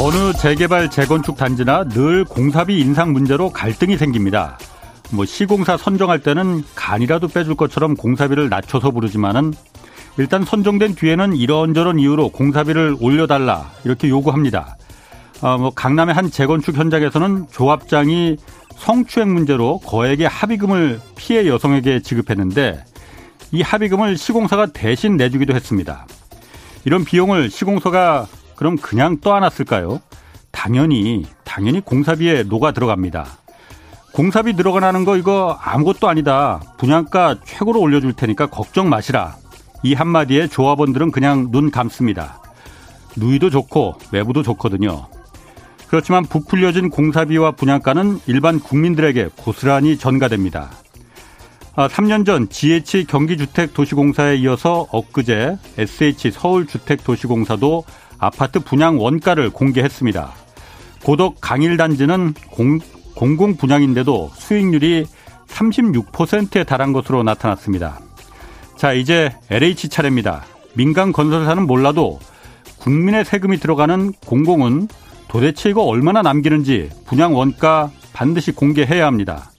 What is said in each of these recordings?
어느 재개발 재건축 단지나 늘 공사비 인상 문제로 갈등이 생깁니다. 시공사 선정할 때는 간이라도 빼줄 것처럼 공사비를 낮춰서 부르지만은 일단 선정된 뒤에는 이런저런 이유로 공사비를 올려달라 이렇게 요구합니다. 강남의 한 재건축 현장에서는 조합장이 성추행 문제로 거액의 합의금을 피해 여성에게 지급했는데 이 합의금을 시공사가 대신 내주기도 했습니다. 이런 비용을 시공사가 그럼 그냥 떠안았을까요? 당연히 공사비에 녹아 들어갑니다. 공사비 들어가는 거 이거 아무것도 아니다. 분양가 최고로 올려줄 테니까 걱정 마시라. 이 한마디에 조합원들은 그냥 눈 감습니다. 누이도 좋고 외부도 좋거든요. 그렇지만 부풀려진 공사비와 분양가는 일반 국민들에게 고스란히 전가됩니다. 3년 전 GH 경기주택도시공사에 이어서 엊그제 SH 서울주택도시공사도 아파트 분양 원가를 공개했습니다. 고덕 강일단지는 공공분양인데도 수익률이 36%에 달한 것으로 나타났습니다. 자, 이제 LH 차례입니다. 민간 건설사는 몰라도 국민의 세금이 들어가는 공공은 도대체 이거 얼마나 남기는지 분양 원가 반드시 공개해야 합니다.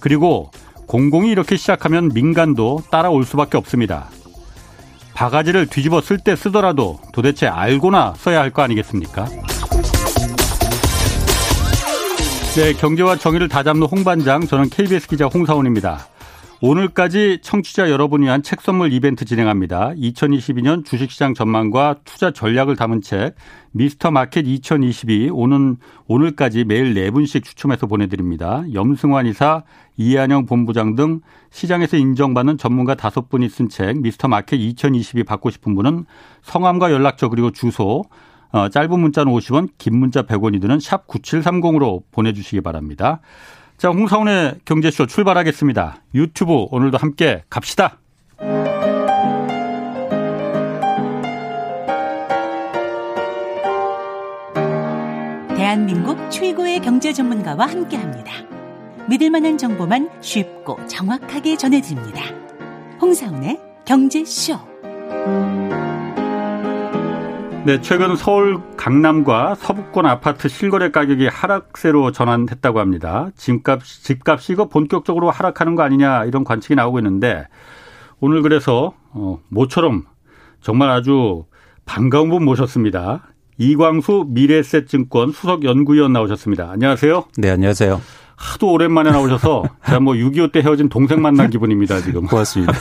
그리고 공공이 이렇게 시작하면 민간도 따라올 수밖에 없습니다. 바가지를 뒤집어 쓸 때 쓰더라도 도대체 알고나 써야 할 거 아니겠습니까? 네, 경제와 정의를 다잡는 홍반장, 저는 KBS 기자 홍사훈입니다. 오늘까지 청취자 여러분을 위한 책 선물 이벤트 진행합니다. 2022년 주식시장 전망과 투자 전략을 담은 책 미스터 마켓 2022 오늘까지 매일 4분씩 추첨해서 보내드립니다. 염승환 이사, 이한영 본부장 등 시장에서 인정받는 전문가 5분이 쓴 책 미스터 마켓 2022 받고 싶은 분은 성함과 연락처 그리고 주소, 짧은 문자는 50원, 긴 문자 100원이 드는 샵 9730으로 보내주시기 바랍니다. 자, 홍사훈의 경제쇼 출발하겠습니다. 유튜브 오늘도 함께 갑시다. 대한민국 최고의 경제 전문가와 함께합니다. 믿을 만한 정보만 쉽고 정확하게 전해드립니다. 홍사훈의 경제쇼. 네, 최근 서울 강남과 서북권 아파트 실거래 가격이 하락세로 전환했다고 합니다. 집값이 이거 본격적으로 하락하는 거 아니냐 이런 관측이 나오고 있는데 오늘 그래서 모처럼 정말 아주 반가운 분 모셨습니다. 이광수 미래에셋증권 수석연구위원 나오셨습니다. 안녕하세요. 네, 안녕하세요. 하도 오랜만에 나오셔서 제가 6.25 때 헤어진 동생 만난 기분입니다, 지금. 고맙습니다.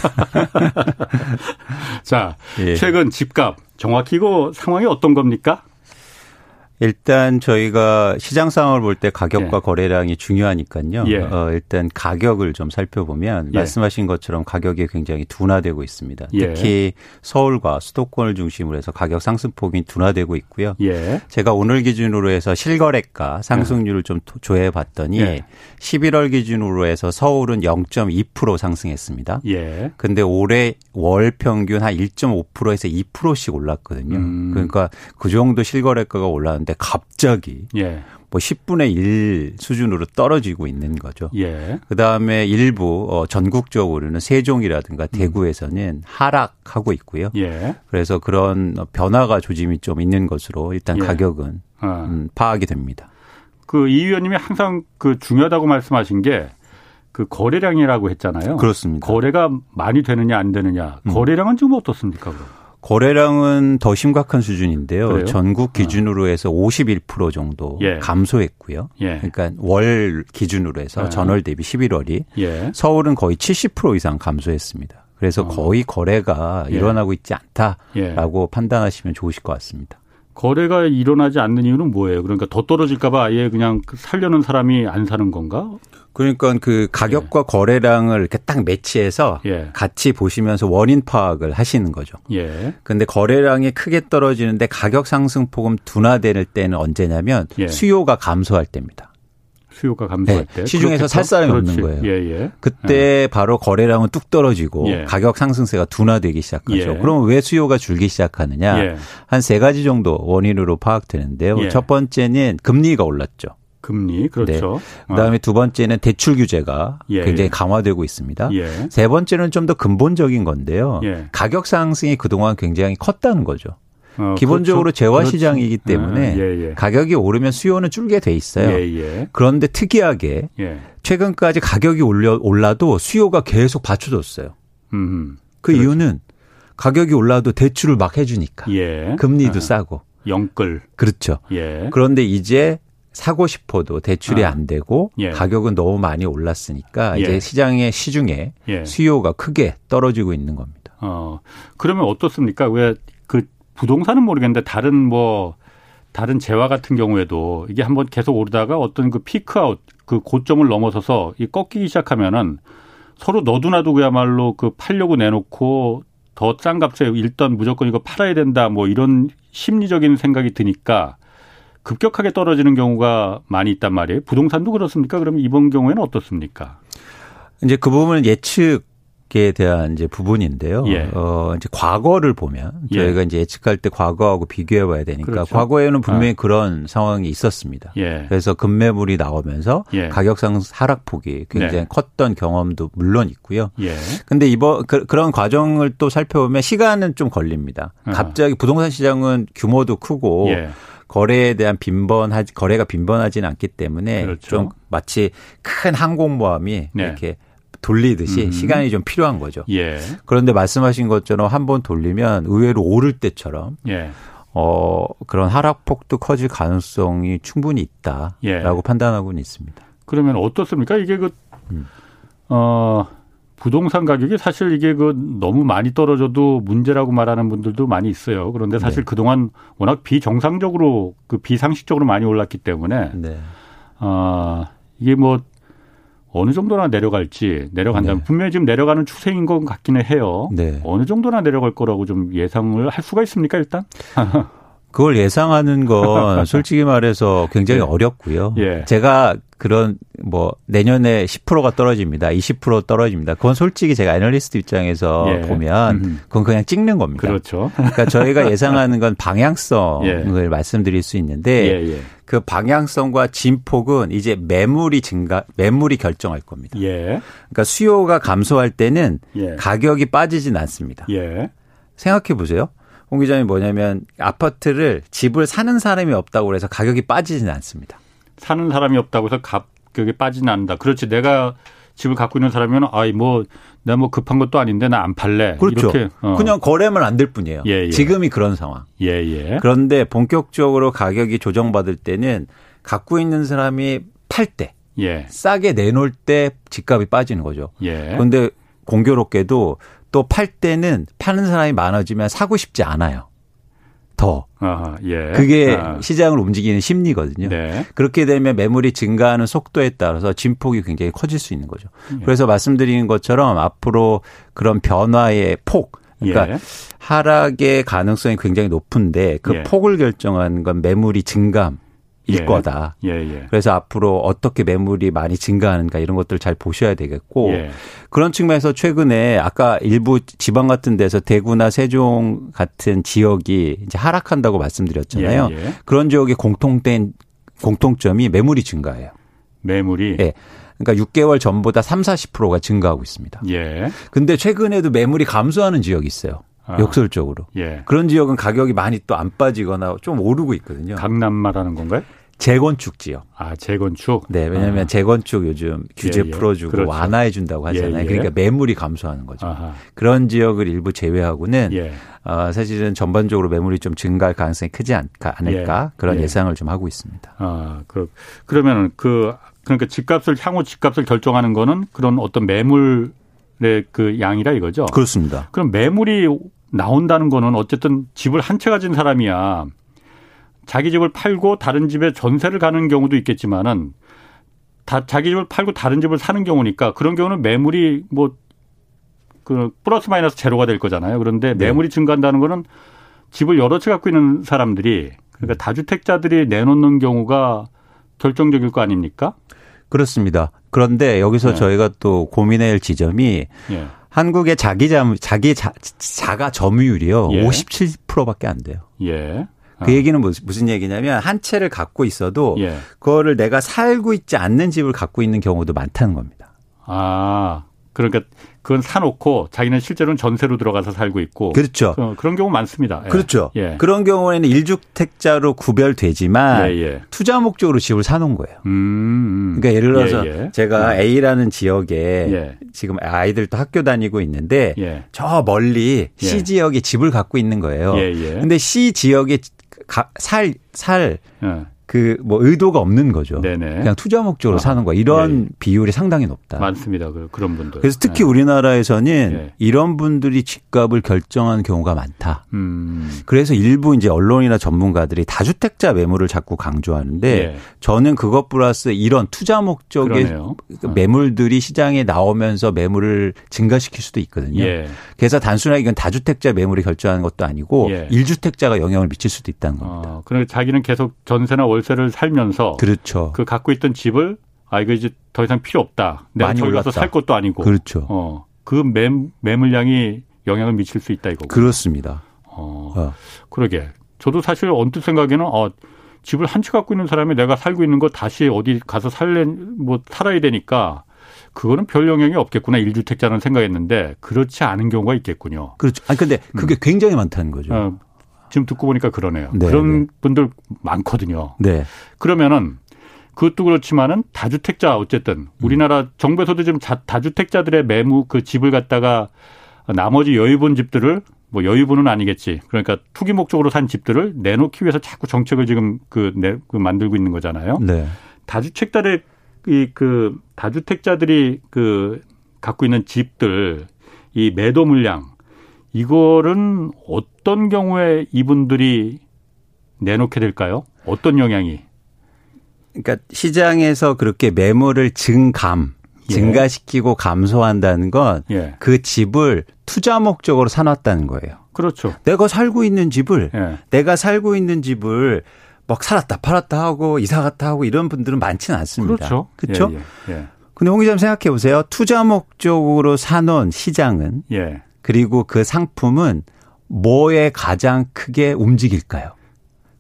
자, 예. 최근 집값 정확히 이거 상황이 어떤 겁니까? 일단 저희가 시장 상황을 볼 때 가격과 예. 거래량이 중요하니까요. 예. 일단 가격을 좀 살펴보면 예. 말씀하신 것처럼 가격이 굉장히 둔화되고 있습니다. 예. 특히 서울과 수도권을 중심으로 해서 가격 상승폭이 둔화되고 있고요. 예. 제가 오늘 기준으로 해서 실거래가 상승률을 좀 조회해 봤더니 예. 11월 기준으로 해서 서울은 0.2% 상승했습니다. 예. 근데 올해 월 평균 한 1.5%에서 2%씩 올랐거든요. 그러니까 그 정도 실거래가가 올랐는데 갑자기 예. 10분의 1 수준으로 떨어지고 있는 거죠. 예. 그다음에 일부 전국적으로는 세종이라든가 대구에서는 하락하고 있고요. 예. 그래서 그런 변화가 조짐이 좀 있는 것으로 일단 예. 가격은 파악이 됩니다. 그 이 위원님이 항상 그 중요하다고 말씀하신 게 그 거래량이라고 했잖아요. 그렇습니다. 거래가 많이 되느냐 안 되느냐. 거래량은 지금 어떻습니까? 그럼? 거래량은 더 심각한 수준인데요. 그래요? 전국 기준으로 해서 51% 정도 예. 감소했고요. 예. 그러니까 월 기준으로 해서 예. 전월 대비 11월이 예. 서울은 거의 70% 이상 감소했습니다. 그래서 거의 거래가 예. 일어나고 있지 않다라고 예. 판단하시면 좋으실 것 같습니다. 거래가 일어나지 않는 이유는 뭐예요? 그러니까 더 떨어질까 봐 아예 그냥 살려는 사람이 안 사는 건가? 그러니까 그 가격과 예. 거래량을 이렇게 딱 매치해서 예. 같이 보시면서 원인 파악을 하시는 거죠. 예. 근데 거래량이 크게 떨어지는데 가격 상승폭은 둔화될 때는 언제냐면 예. 수요가 감소할 때입니다. 수요가 감소할 네. 때. 시중에서 살 사람이 그렇지. 없는 거예요. 예. 그때 바로 거래량은 뚝 떨어지고 예. 가격 상승세가 둔화되기 시작하죠. 예. 그러면 왜 수요가 줄기 시작하느냐. 예. 한 세 가지 정도 원인으로 파악되는데요. 예. 첫 번째는 금리가 올랐죠. 금리 그렇죠. 네. 그다음에 두 번째는 대출 규제가 예. 굉장히 강화되고 있습니다. 예. 세 번째는 좀 더 근본적인 건데요. 예. 가격 상승이 그동안 굉장히 컸다는 거죠. 기본적으로 그렇죠. 재화시장이기 때문에 예, 예. 가격이 오르면 수요는 줄게 돼 있어요. 예, 예. 그런데 특이하게 예. 최근까지 가격이 올라도 수요가 계속 받쳐줬어요. 그 그렇죠. 이유는 가격이 올라도 대출을 막 해주니까 예. 금리도 싸고. 영끌. 그렇죠. 예. 그런데 이제 사고 싶어도 대출이 안 되고 예. 가격은 너무 많이 올랐으니까 예. 이제 시중에 예. 수요가 크게 떨어지고 있는 겁니다. 그러면 어떻습니까? 왜 그 부동산은 모르겠는데 다른 재화 같은 경우에도 이게 한번 계속 오르다가 어떤 그 피크아웃 그 고점을 넘어서서 이 꺾이기 시작하면은 서로 너도나도 그야말로 그 팔려고 내놓고 더 싼 값에 일단 무조건 이거 팔아야 된다 뭐 이런 심리적인 생각이 드니까 급격하게 떨어지는 경우가 많이 있단 말이에요. 부동산도 그렇습니까? 그럼 이번 경우에는 어떻습니까? 이제 그 부분은 예측에 대한 이제 부분인데요. 예. 이제 과거를 보면 저희가 예. 이제 예측할 때 과거하고 비교해 봐야 되니까 그렇죠. 과거에는 분명히 그런 상황이 있었습니다. 예. 그래서 급매물이 나오면서 예. 가격상 하락폭이 굉장히 네. 컸던 경험도 물론 있고요. 예. 근데 이번 그런 과정을 또 살펴보면 시간은 좀 걸립니다. 갑자기 부동산 시장은 규모도 크고 예. 거래에 대한 거래가 빈번하지는 않기 때문에 그렇죠. 좀 마치 큰 항공모함이 네. 이렇게 돌리듯이 시간이 좀 필요한 거죠. 예. 그런데 말씀하신 것처럼 한번 돌리면 의외로 오를 때처럼 예. 그런 하락폭도 커질 가능성이 충분히 있다라고 예. 판단하고는 있습니다. 그러면 어떻습니까? 이게 부동산 가격이 사실 이게 너무 많이 떨어져도 문제라고 말하는 분들도 많이 있어요. 그런데 사실 네. 그동안 워낙 비정상적으로 비상식적으로 많이 올랐기 때문에 네. 이게 어느 정도나 내려간다면 네. 분명히 지금 내려가는 추세인 것 같기는 해요. 네. 어느 정도나 내려갈 거라고 좀 예상을 할 수가 있습니까 일단? 그걸 예상하는 건 솔직히 말해서 굉장히 예. 어렵고요. 예. 제가 그런 내년에 10%가 떨어집니다. 20% 떨어집니다. 그건 솔직히 제가 애널리스트 입장에서 예. 보면 그건 그냥 찍는 겁니다. 그렇죠. 그러니까 저희가 예상하는 건 방향성을 예. 말씀드릴 수 있는데 예예. 그 방향성과 진폭은 이제 매물이 결정할 겁니다. 예. 그러니까 수요가 감소할 때는 예. 가격이 빠지진 않습니다. 예. 생각해 보세요. 홍 기자님 뭐냐면 집을 사는 사람이 없다고 해서 가격이 빠지진 않습니다. 사는 사람이 없다고 해서 가격이 빠지진 않는다. 그렇지. 내가 집을 갖고 있는 사람이면 내가 급한 것도 아닌데 나 안 팔래. 그렇죠. 이렇게, 그냥 거래만 안 될 뿐이에요. 예, 예. 지금이 그런 상황. 예예. 그런데 본격적으로 가격이 조정받을 때는 갖고 있는 사람이 팔 때 예. 싸게 내놓을 때 집값이 빠지는 거죠. 예. 그런데 공교롭게도 또 팔 때는 파는 사람이 많아지면 사고 싶지 않아요. 더. 아하, 예. 그게 시장을 움직이는 심리거든요. 네. 그렇게 되면 매물이 증가하는 속도에 따라서 진폭이 굉장히 커질 수 있는 거죠. 예. 그래서 말씀드린 것처럼 앞으로 그런 변화의 폭, 그러니까 예. 하락의 가능성이 굉장히 높은데 그 예. 폭을 결정하는 건 매물이 증감. 일 거다. 예, 예. 그래서 앞으로 어떻게 매물이 많이 증가하는가 이런 것들을 잘 보셔야 되겠고 예. 그런 측면에서 최근에 아까 일부 지방 같은 데서 대구나 세종 같은 지역이 이제 하락한다고 말씀드렸잖아요. 예, 예. 그런 지역의 공통점이 매물이 증가해요. 매물이? 네. 그러니까 6개월 전보다 30-40%가 증가하고 있습니다. 예. 근데 최근에도 매물이 감소하는 지역이 있어요. 역설적으로. 예. 그런 지역은 가격이 많이 또 안 빠지거나 좀 오르고 있거든요. 강남 말하는 건가요? 재건축 지역. 아, 재건축? 네, 왜냐하면 재건축 요즘 규제 예, 풀어주고 그렇죠. 완화해준다고 하잖아요. 예, 예. 그러니까 매물이 감소하는 거죠. 아하. 그런 지역을 일부 제외하고는 예. 사실은 전반적으로 매물이 좀 증가할 가능성이 크지 않을까 예. 그런 예. 예상을 좀 하고 있습니다. 그러면 그러니까 향후 집값을 결정하는 거는 그런 어떤 매물의 양이라 이거죠? 그렇습니다. 그럼 매물이 나온다는 거는 어쨌든 집을 한 채 가진 사람이야. 자기 집을 팔고 다른 집에 전세를 가는 경우도 있겠지만은 자기 집을 팔고 다른 집을 사는 경우니까 그런 경우는 매물이 플러스 마이너스 제로가 될 거잖아요. 그런데 매물이 네. 증가한다는 거는 집을 여러 채 갖고 있는 사람들이 그러니까 다주택자들이 내놓는 경우가 결정적일 거 아닙니까? 그렇습니다. 그런데 여기서 네. 저희가 또 고민해야 할 지점이 네. 한국의 자가 점유율이요. 예. 57%밖에 안 돼요. 예. 그 얘기는 무슨 얘기냐면 한 채를 갖고 있어도 예. 그거를 내가 살고 있지 않는 집을 갖고 있는 경우도 많다는 겁니다. 아, 그러니까 그건 사놓고 자기는 실제로는 전세로 들어가서 살고 있고. 그렇죠. 그런 경우 많습니다. 예. 그렇죠. 예. 그런 경우에는 1주택자로 구별되지만 예, 예. 투자 목적으로 집을 사놓은 거예요. 그러니까 예를 들어서 예, 예. 제가 예. A라는 지역에 예. 지금 아이들도 학교 다니고 있는데 예. 저 멀리 예. C 지역에 집을 갖고 있는 거예요. 그런데 예, 예. C 지역에 살 그 뭐 의도가 없는 거죠. 네네. 그냥 투자 목적으로 사는 거야. 이런 예. 비율이 상당히 높다. 많습니다. 그런 분들. 그래서 특히 예. 우리나라에서는 예. 이런 분들이 집값을 결정한 경우가 많다. 그래서 일부 이제 언론이나 전문가들이 다주택자 매물을 자꾸 강조하는데 예. 저는 그것 플러스 이런 투자 목적의 그러네요. 매물들이 시장에 나오면서 매물을 증가시킬 수도 있거든요. 예. 그래서 단순하게 이건 다주택자 매물이 결정하는 것도 아니고 예. 1주택자가 영향을 미칠 수도 있다는 겁니다. 그러니까 자기는 계속 전세나 월세를 살면서 그렇죠. 그 갖고 있던 집을 아 이거 이제 더 이상 필요 없다. 내가 저기 가서 살 것도 아니고. 그렇죠. 그 매물량이 영향을 미칠 수 있다 이거고. 그렇습니다. 그러게. 저도 사실 언뜻 생각에는 집을 한 채 갖고 있는 사람이 내가 살고 있는 거 다시 어디 가서 살아야 되니까 그거는 별 영향이 없겠구나 1주택자는 생각했는데 그렇지 않은 경우가 있겠군요. 그렇죠. 아니 근데 그게 굉장히 많다는 거죠. 지금 듣고 보니까 그러네요. 네, 그런 네. 분들 많거든요. 네. 그러면은 그것도 그렇지만은 다주택자 어쨌든 우리나라 정부에서도 지금 다주택자들의 매물 그 집을 갖다가 나머지 여유분 집들을 뭐 여유분은 아니겠지. 그러니까 투기 목적으로 산 집들을 내놓기 위해서 자꾸 정책을 지금 만들고 있는 거잖아요. 네. 다주택자들의 다주택자들이 그 갖고 있는 집들 이 매도 물량 이거는 어떤 경우에 이분들이 내놓게 될까요? 어떤 영향이? 그러니까 시장에서 그렇게 매물을 증가시키고 감소한다는 건 그 집을 투자 목적으로 사놨다는 거예요. 그렇죠. 내가 살고 있는 집을 막 살았다 팔았다 하고 이사 갔다 하고 이런 분들은 많지는 않습니다. 그렇죠. 그렇죠. 근데 홍 기자님 생각해 보세요. 투자 목적으로 사놓은 시장은. 예. 그리고 그 상품은 뭐에 가장 크게 움직일까요?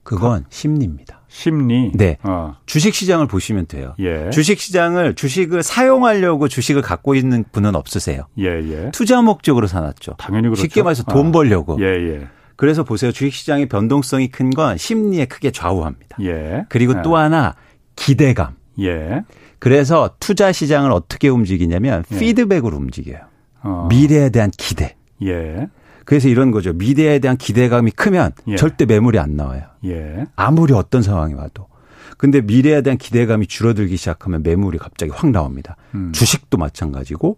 그건 심리입니다. 심리? 네. 주식시장을 보시면 돼요. 예. 주식을 사용하려고 주식을 갖고 있는 분은 없으세요. 예예. 투자 목적으로 사놨죠. 당연히 그렇죠. 쉽게 말해서 돈 벌려고. 예예. 그래서 보세요. 주식시장의 변동성이 큰 건 심리에 크게 좌우합니다. 예. 그리고 또 하나 기대감. 예. 그래서 투자시장을 어떻게 움직이냐면 피드백으로 움직여요. 미래에 대한 기대. 예. 그래서 이런 거죠. 미래에 대한 기대감이 크면 절대 매물이 안 나와요. 예. 아무리 어떤 상황이 와도. 근데 미래에 대한 기대감이 줄어들기 시작하면 매물이 갑자기 확 나옵니다. 주식도 마찬가지고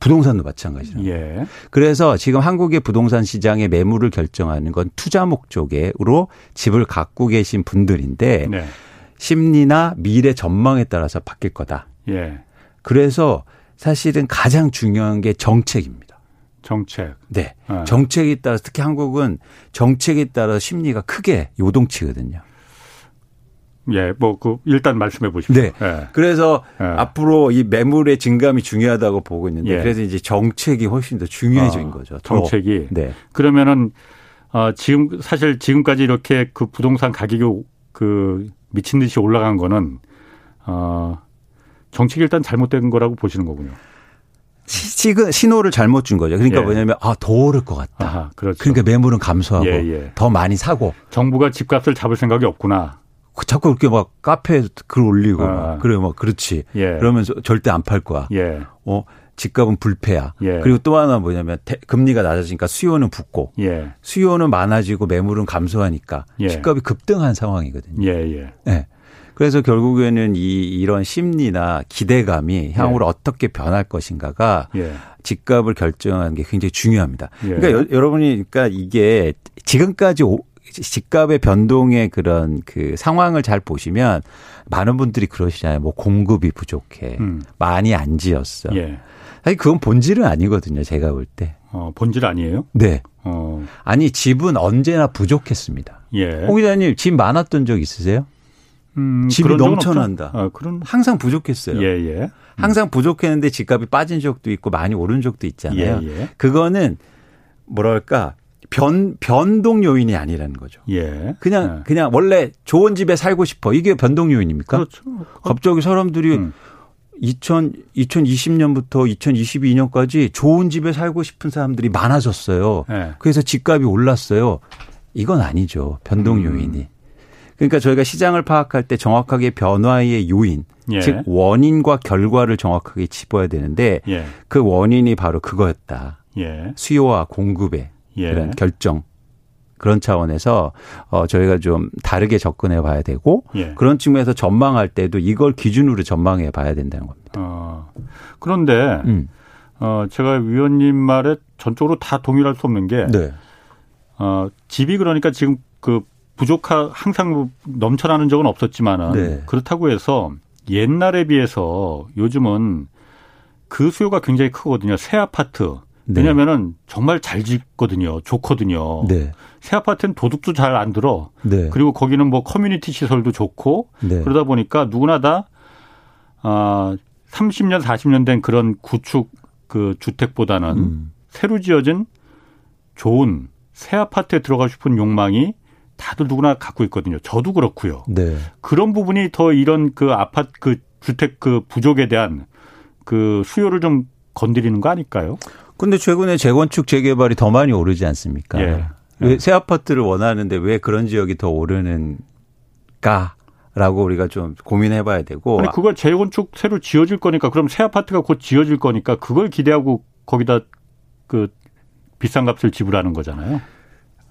부동산도 마찬가지죠. 예. 그래서 지금 한국의 부동산 시장의 매물을 결정하는 건 투자 목적으로 집을 갖고 계신 분들인데 네. 심리나 미래 전망에 따라서 바뀔 거다. 예. 그래서 사실은 가장 중요한 게 정책입니다. 정책. 네. 정책에 따라서 특히 한국은 정책에 따라서 심리가 크게 요동치거든요. 예, 일단 말씀해 보십시오. 네. 예. 그래서 앞으로 이 매물의 증감이 중요하다고 보고 있는데 그래서 이제 정책이 훨씬 더 중요해진 거죠. 정책이. 네. 그러면은, 지금까지 이렇게 그 부동산 가격이 미친 듯이 올라간 거는, 정책이 일단 잘못된 거라고 보시는 거군요. 지금 신호를 잘못 준 거죠. 그러니까 뭐냐면 더 오를 것 같다. 아하, 그렇죠. 그러니까 매물은 감소하고 더 많이 사고. 정부가 집값을 잡을 생각이 없구나. 자꾸 이렇게 막 카페에 글 올리고 막 그래 막 그렇지. 그러면서 절대 안 팔 거야. 집값은 불패야. 그리고 또 하나 뭐냐면 금리가 낮아지니까 수요는 붙고 수요는 많아지고 매물은 감소하니까 집값이 급등한 상황이거든요. 네. 그래서 결국에는 이런 심리나 기대감이 향후로 어떻게 변할 것인가가 집값을 결정하는 게 굉장히 중요합니다. 그러니까 여러분이 이게 지금까지 집값의 변동의 그런 그 상황을 잘 보시면 많은 분들이 그러시잖아요. 공급이 부족해. 많이 안 지었어. 사실 그건 본질은 아니거든요. 제가 볼 때. 본질 아니에요? 네. 아니 집은 언제나 부족했습니다. 홍 기자님 집 많았던 적 있으세요? 집이 넘쳐난다. 항상 부족했어요. 항상 부족했는데 집값이 빠진 적도 있고 많이 오른 적도 있잖아요. 그거는 뭐랄까 변동 요인이 아니라는 거죠. 그냥 원래 좋은 집에 살고 싶어. 이게 변동 요인입니까? 그렇죠. 갑자기 사람들이 2020년부터 2022년까지 좋은 집에 살고 싶은 사람들이 많아졌어요. 네. 그래서 집값이 올랐어요. 이건 아니죠. 변동 요인이. 그러니까 저희가 시장을 파악할 때 정확하게 변화의 요인, 예. 즉 원인과 결과를 정확하게 짚어야 되는데 예. 그 원인이 바로 그거였다. 예. 수요와 공급의 예. 그런 결정. 그런 차원에서 저희가 좀 다르게 접근해 봐야 되고 예. 그런 측면에서 전망할 때도 이걸 기준으로 전망해 봐야 된다는 겁니다. 그런데 제가 위원님 말에 전적으로 다 동일할 수 없는 게 네. 집이 그러니까 지금 그 부족한 항상 넘쳐나는 적은 없었지만은 네. 그렇다고 해서 옛날에 비해서 요즘은 그 수요가 굉장히 크거든요. 새 아파트. 네. 왜냐면은 정말 잘 짓거든요. 좋거든요. 네. 새 아파트는 도둑도 잘 안 들어. 네. 그리고 거기는 뭐 커뮤니티 시설도 좋고 네. 그러다 보니까 누구나 다 30년, 40년 된 그런 구축 그 주택보다는 새로 지어진 좋은 새 아파트에 들어가고 싶은 욕망이 다들 누구나 갖고 있거든요. 저도 그렇고요. 네. 그런 부분이 더 이런 그 아파트 그 주택 그 부족에 대한 그 수요를 좀 건드리는 거 아닐까요? 근데 최근에 재건축 재개발이 더 많이 오르지 않습니까? 예. 왜 새 아파트를 원하는데 왜 그런 지역이 더 오르는가라고 우리가 좀 고민해봐야 되고. 아니 그걸 재건축 새로 지어질 거니까 그럼 새 아파트가 곧 지어질 거니까 그걸 기대하고 거기다 그 비싼 값을 지불하는 거잖아요.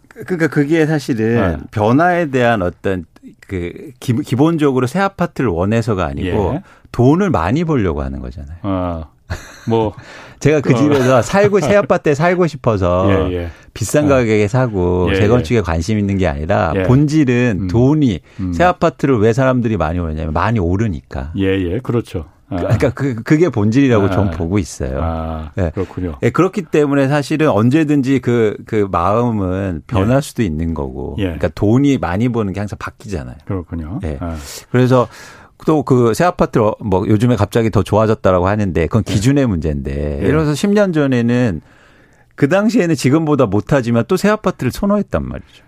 그러니까 그게 사실은 네. 변화에 대한 어떤 그 기본적으로 새 아파트를 원해서가 아니고 예. 돈을 많이 벌려고 하는 거잖아요. 뭐 제가 그 집에서 살고 새 아파트에 살고 싶어서 예, 예. 비싼 가격에 사고 예, 재건축에 예. 관심 있는 게 아니라 예. 본질은 돈이 새 아파트를 왜 사람들이 많이 오르냐면 많이 오르니까. 예예, 예. 그렇죠. 그러니까 그게 본질이라고 저는 보고 있어요. 예. 그렇군요. 예, 그렇기 때문에 사실은 언제든지 그 마음은 변할 예. 수도 있는 거고. 예. 그러니까 돈이 많이 버는 게 항상 바뀌잖아요. 그렇군요. 예. 그래서. 또 그 새 아파트 뭐 요즘에 갑자기 더 좋아졌다라고 하는데 그건 기준의 문제인데 예를 들어서 10년 전에는 그 당시에는 지금보다 못하지만 또 새 아파트를 선호했단 말이죠.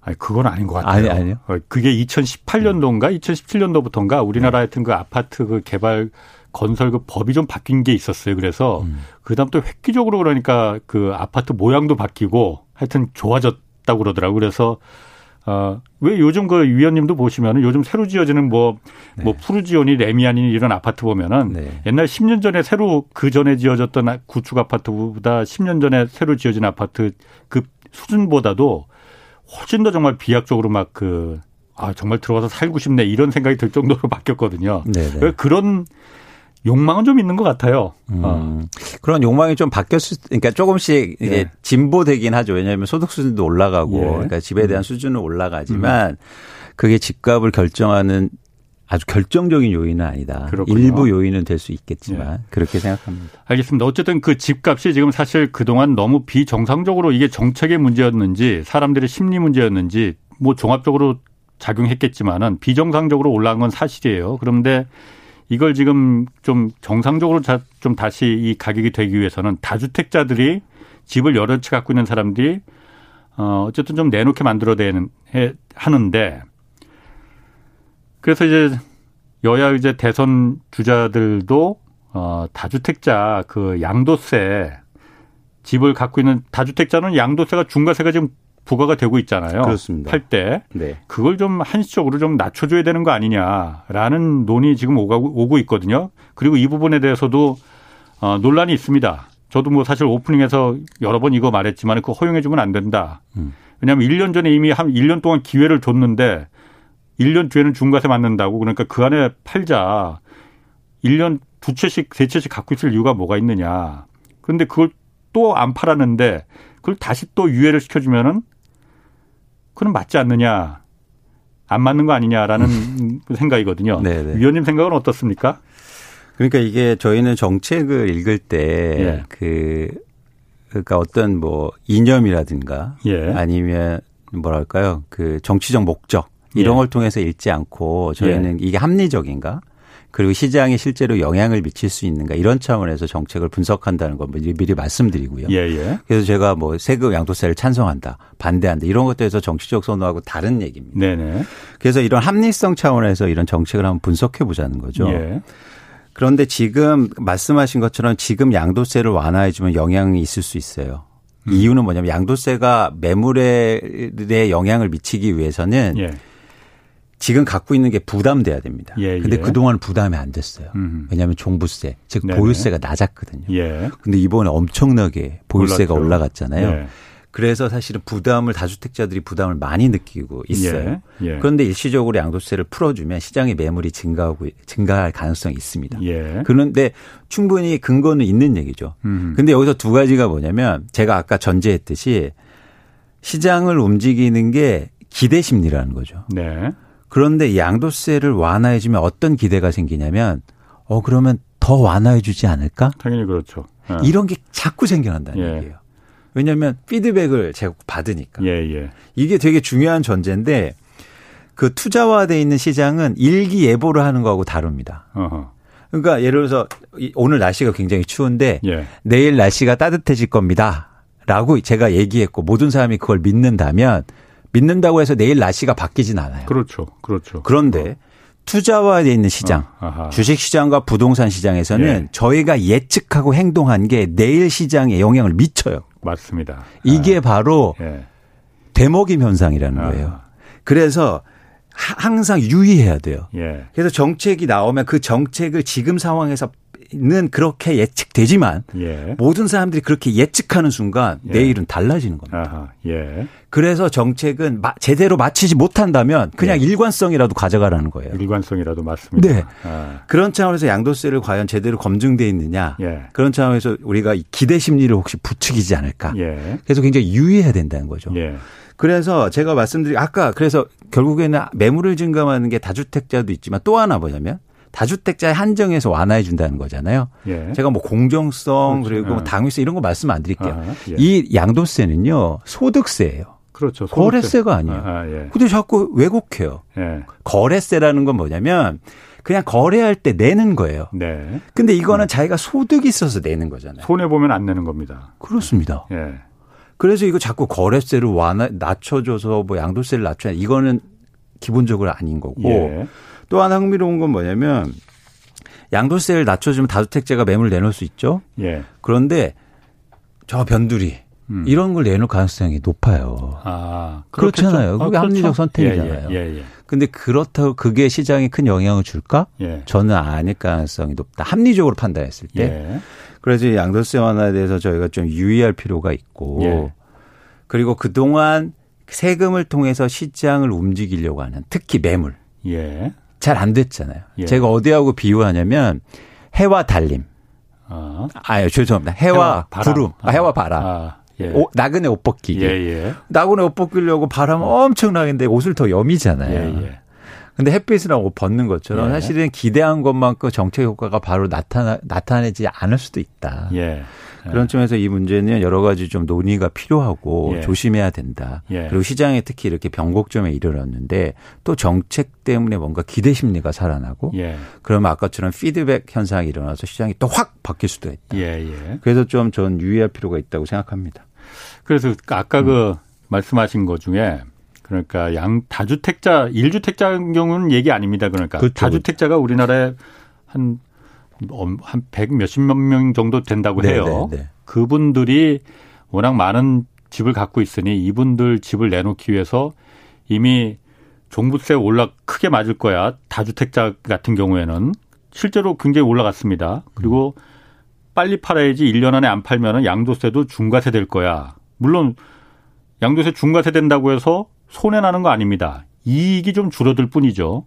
아니 그건 아닌 것 같아요. 아니요. 그게 2018년도인가 2017년도부터인가 우리나라 하여튼 그 아파트 그 개발 건설 그 법이 좀 바뀐 게 있었어요. 그래서 그다음 또 획기적으로 그러니까 그 아파트 모양도 바뀌고 하여튼 좋아졌다고 그러더라고요. 그래서 왜 요즘 그 위원님도 보시면은 요즘 새로 지어지는 뭐 푸르지오니 레미안이니 이런 아파트 보면은 네. 옛날 10년 전에 새로 그 전에 지어졌던 구축 아파트보다 10년 전에 새로 지어진 아파트 그 수준보다도 훨씬 더 정말 비약적으로 막 그 정말 들어가서 살고 싶네 이런 생각이 들 정도로 바뀌었거든요. 왜 그런 욕망은 좀 있는 것 같아요. 그런 욕망이 좀 바뀌었을, 그러니까 조금씩 이게 예. 진보되긴 하죠. 왜냐하면 소득 수준도 올라가고, 예. 그러니까 집에 대한 수준은 올라가지만 그게 집값을 결정하는 아주 결정적인 요인은 아니다. 그렇군요. 일부 요인은 될 수 있겠지만 예. 그렇게 생각합니다. 알겠습니다. 어쨌든 그 집값이 지금 사실 그동안 너무 비정상적으로 이게 정책의 문제였는지 사람들의 심리 문제였는지 뭐 종합적으로 작용했겠지만은 비정상적으로 올라간 건 사실이에요. 그런데 이걸 지금 좀 정상적으로 좀 다시 이 가격이 되기 위해서는 다주택자들이 집을 여러 채 갖고 있는 사람들이 어쨌든 좀 내놓게 만들어야 하는데 그래서 이제 여야 이제 대선 주자들도 다주택자 그 양도세 집을 갖고 있는 다주택자는 양도세가 중과세가 지금 부과가 되고 있잖아요. 그렇습니다. 할 때 네. 그걸 좀 한시적으로 좀 낮춰줘야 되는 거 아니냐라는 논의 지금 오고 있거든요. 그리고 이 부분에 대해서도 논란이 있습니다. 저도 뭐 사실 오프닝에서 여러 번 이거 말했지만 그거 허용해주면 안 된다. 왜냐하면 1년 전에 이미 한 1년 동안 기회를 줬는데 1년 뒤에는 중과세 맞는다고 그러니까 그 안에 팔자 1년 두 채씩 세 채씩 갖고 있을 이유가 뭐가 있느냐. 그런데 그걸 또 안 팔았는데 그걸 다시 또 유예를 시켜주면은 그건 맞지 않느냐, 안 맞는 거 아니냐라는 생각이거든요. 네네. 위원님 생각은 어떻습니까? 그러니까 이게 저희는 정책을 읽을 때, 예. 그러니까 어떤 뭐 이념이라든가 예. 아니면 뭐랄까요, 그 정치적 목적 이런 예. 걸 통해서 읽지 않고 저희는 예. 이게 합리적인가? 그리고 시장에 실제로 영향을 미칠 수 있는가 이런 차원에서 정책을 분석한다는 건 미리 말씀드리고요. 예예. 그래서 제가 뭐 세금 양도세를 찬성한다, 반대한다 이런 것들에서 정치적 선호하고 다른 얘기입니다. 네네. 그래서 이런 합리성 차원에서 이런 정책을 한번 분석해 보자는 거죠. 예. 그런데 지금 말씀하신 것처럼 지금 양도세를 완화해주면 영향이 있을 수 있어요. 이유는 뭐냐면 양도세가 매물에 영향을 미치기 위해서는 예. 지금 갖고 있는 게 부담돼야 됩니다. 그런데 그동안 부담이 안 됐어요. 왜냐하면 종부세, 즉 네네. 보유세가 낮았거든요. 그런데 이번에 엄청나게 보유세가 올랐죠. 올라갔잖아요. 예. 그래서 사실은 부담을 다주택자들이 부담을 많이 느끼고 있어요. 그런데 일시적으로 양도세를 풀어주면 시장의 매물이 증가할 가능성이 있습니다. 그런데 충분히 근거는 있는 얘기죠. 그런데 여기서 두 가지가 뭐냐면 제가 아까 전제했듯이 시장을 움직이는 게 기대 심리라는 거죠. 그런데 양도세를 완화해 주면 어떤 기대가 생기냐면 그러면 더 완화해 주지 않을까? 당연히 그렇죠. 네. 이런 게 자꾸 생겨난다는 얘기예요. 왜냐하면 피드백을 제가 받으니까. 이게 되게 중요한 전제인데 그 투자화되어 있는 시장은 일기예보를 하는 거하고 다릅니다. 그러니까 예를 들어서 오늘 날씨가 굉장히 추운데 내일 날씨가 따뜻해질 겁니다. 라고 제가 얘기했고 모든 사람이 그걸 믿는다고 해서 내일 날씨가 바뀌진 않아요. 그렇죠. 그런데 투자화되어 있는 시장, 주식시장과 부동산 시장에서는 저희가 예측하고 행동한 게 내일 시장에 영향을 미쳐요. 맞습니다. 이게 바로 대먹임 현상이라는 거예요. 그래서 항상 유의해야 돼요. 그래서 정책이 나오면 그 정책을 지금 상황에서는 그렇게 예측되지만 모든 사람들이 그렇게 예측하는 순간 내일은 달라지는 겁니다. 그래서 정책은 제대로 마치지 못한다면 그냥 일관성이라도 가져가라는 거예요. 일관성이라도 맞습니다. 그런 차원에서 양도세를 과연 제대로 검증되어 있느냐. 그런 차원에서 우리가 이 기대 심리를 혹시 부추기지 않을까. 그래서 굉장히 유의해야 된다는 거죠. 그래서 제가 말씀드린 아까 그래서 결국에는 매물을 증감하는 게 다주택자도 있지만 또 하나 뭐냐면 다주택자의 한정에서 완화해 준다는 거잖아요. 제가 뭐 공정성 그렇죠. 그리고 당위세 이런 거 말씀 안 드릴게요. 이 양도세는요. 소득세예요. 그렇죠. 거래세가 아니에요. 근데 자꾸 왜곡해요. 거래세라는 건 뭐냐면 그냥 거래할 때 내는 거예요. 근데 이거는 자기가 소득이 있어서 내는 거잖아요. 손해보면 안 내는 겁니다. 그렇습니다. 그래서 이거 자꾸 거래세를 낮춰줘서 뭐 양도세를 낮춰야 이거는 기본적으로 아닌 거고 또 하나 흥미로운 건 뭐냐면 양도세를 낮춰주면 다주택자가 매물 내놓을 수 있죠. 그런데 저 변두리. 이런 걸 내놓을 가능성이 높아요. 그렇잖아요. 그게 합리적 선택이잖아요. 근데 그렇다고 그게 시장에 큰 영향을 줄까? 저는 아닐 가능성이 높다. 합리적으로 판단했을 때. 그래서 양도세 완화에 대해서 저희가 좀 유의할 필요가 있고 그리고 그동안 세금을 통해서 시장을 움직이려고 하는 특히 매물. 잘 안 됐잖아요. 제가 어디하고 비유하냐면 해와 달림. 해와 바람. 구름. 해와 바람. 나그네 옷 벗기기. 나그네 옷 벗기려고 바람 엄청나게 했는데 옷을 더 여미잖아요. 근데 햇빛이랑 옷 벗는 것처럼 사실은 기대한 것만큼 정책 효과가 바로 나타나지 않을 수도 있다. 그런 점에서 이 문제는 여러 가지 좀 논의가 필요하고 조심해야 된다. 그리고 시장에 특히 이렇게 변곡점에 이르렀는데 또 정책 때문에 뭔가 기대 심리가 살아나고 그러면 아까처럼 피드백 현상이 일어나서 시장이 또 확 바뀔 수도 있다. 그래서 좀 전 유의할 필요가 있다고 생각합니다. 그래서 아까 그 말씀하신 것 중에 그러니까 다주택자 1주택자인 경우는 얘기 아닙니다. 그러니까 그렇죠. 다주택자가 우리나라에 한 100몇십만 명 정도 된다고 해요. 그분들이 워낙 많은 집을 갖고 있으니 이분들 집을 내놓기 위해서 이미 종부세 크게 맞을 거야. 다주택자 같은 경우에는 실제로 굉장히 올라갔습니다. 그리고 빨리 팔아야지 1년 안에 안 팔면은 양도세도 중과세 될 거야. 물론 양도세 중과세 된다고 해서 손해나는 거 아닙니다. 이익이 좀 줄어들 뿐이죠.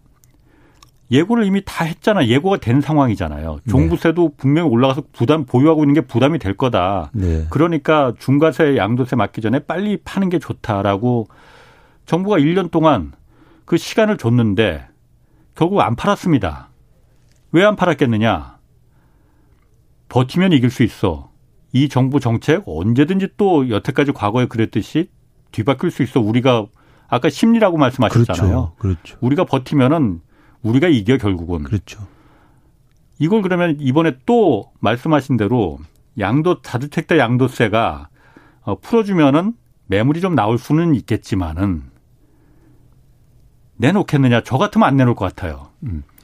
예고를 이미 다 했잖아. 예고가 된 상황이잖아요. 종부세도 분명히 올라가서 보유하고 있는 게 부담이 될 거다. 그러니까 중과세, 양도세 맞기 전에 빨리 파는 게 좋다라고 정부가 1년 동안 그 시간을 줬는데 결국 안 팔았습니다. 왜 안 팔았겠느냐? 버티면 이길 수 있어. 이 정부 정책 언제든지 또 여태까지 과거에 그랬듯이 뒤바뀔 수 있어. 우리가 아까 심리라고 말씀하셨잖아요. 그렇죠. 우리가 버티면은 우리가 이겨 결국은. 이걸 그러면 이번에 또 말씀하신 대로 다주택자 양도세가 풀어주면은 매물이 좀 나올 수는 있겠지만은 내놓겠느냐? 저 같으면 안 내놓을 것 같아요.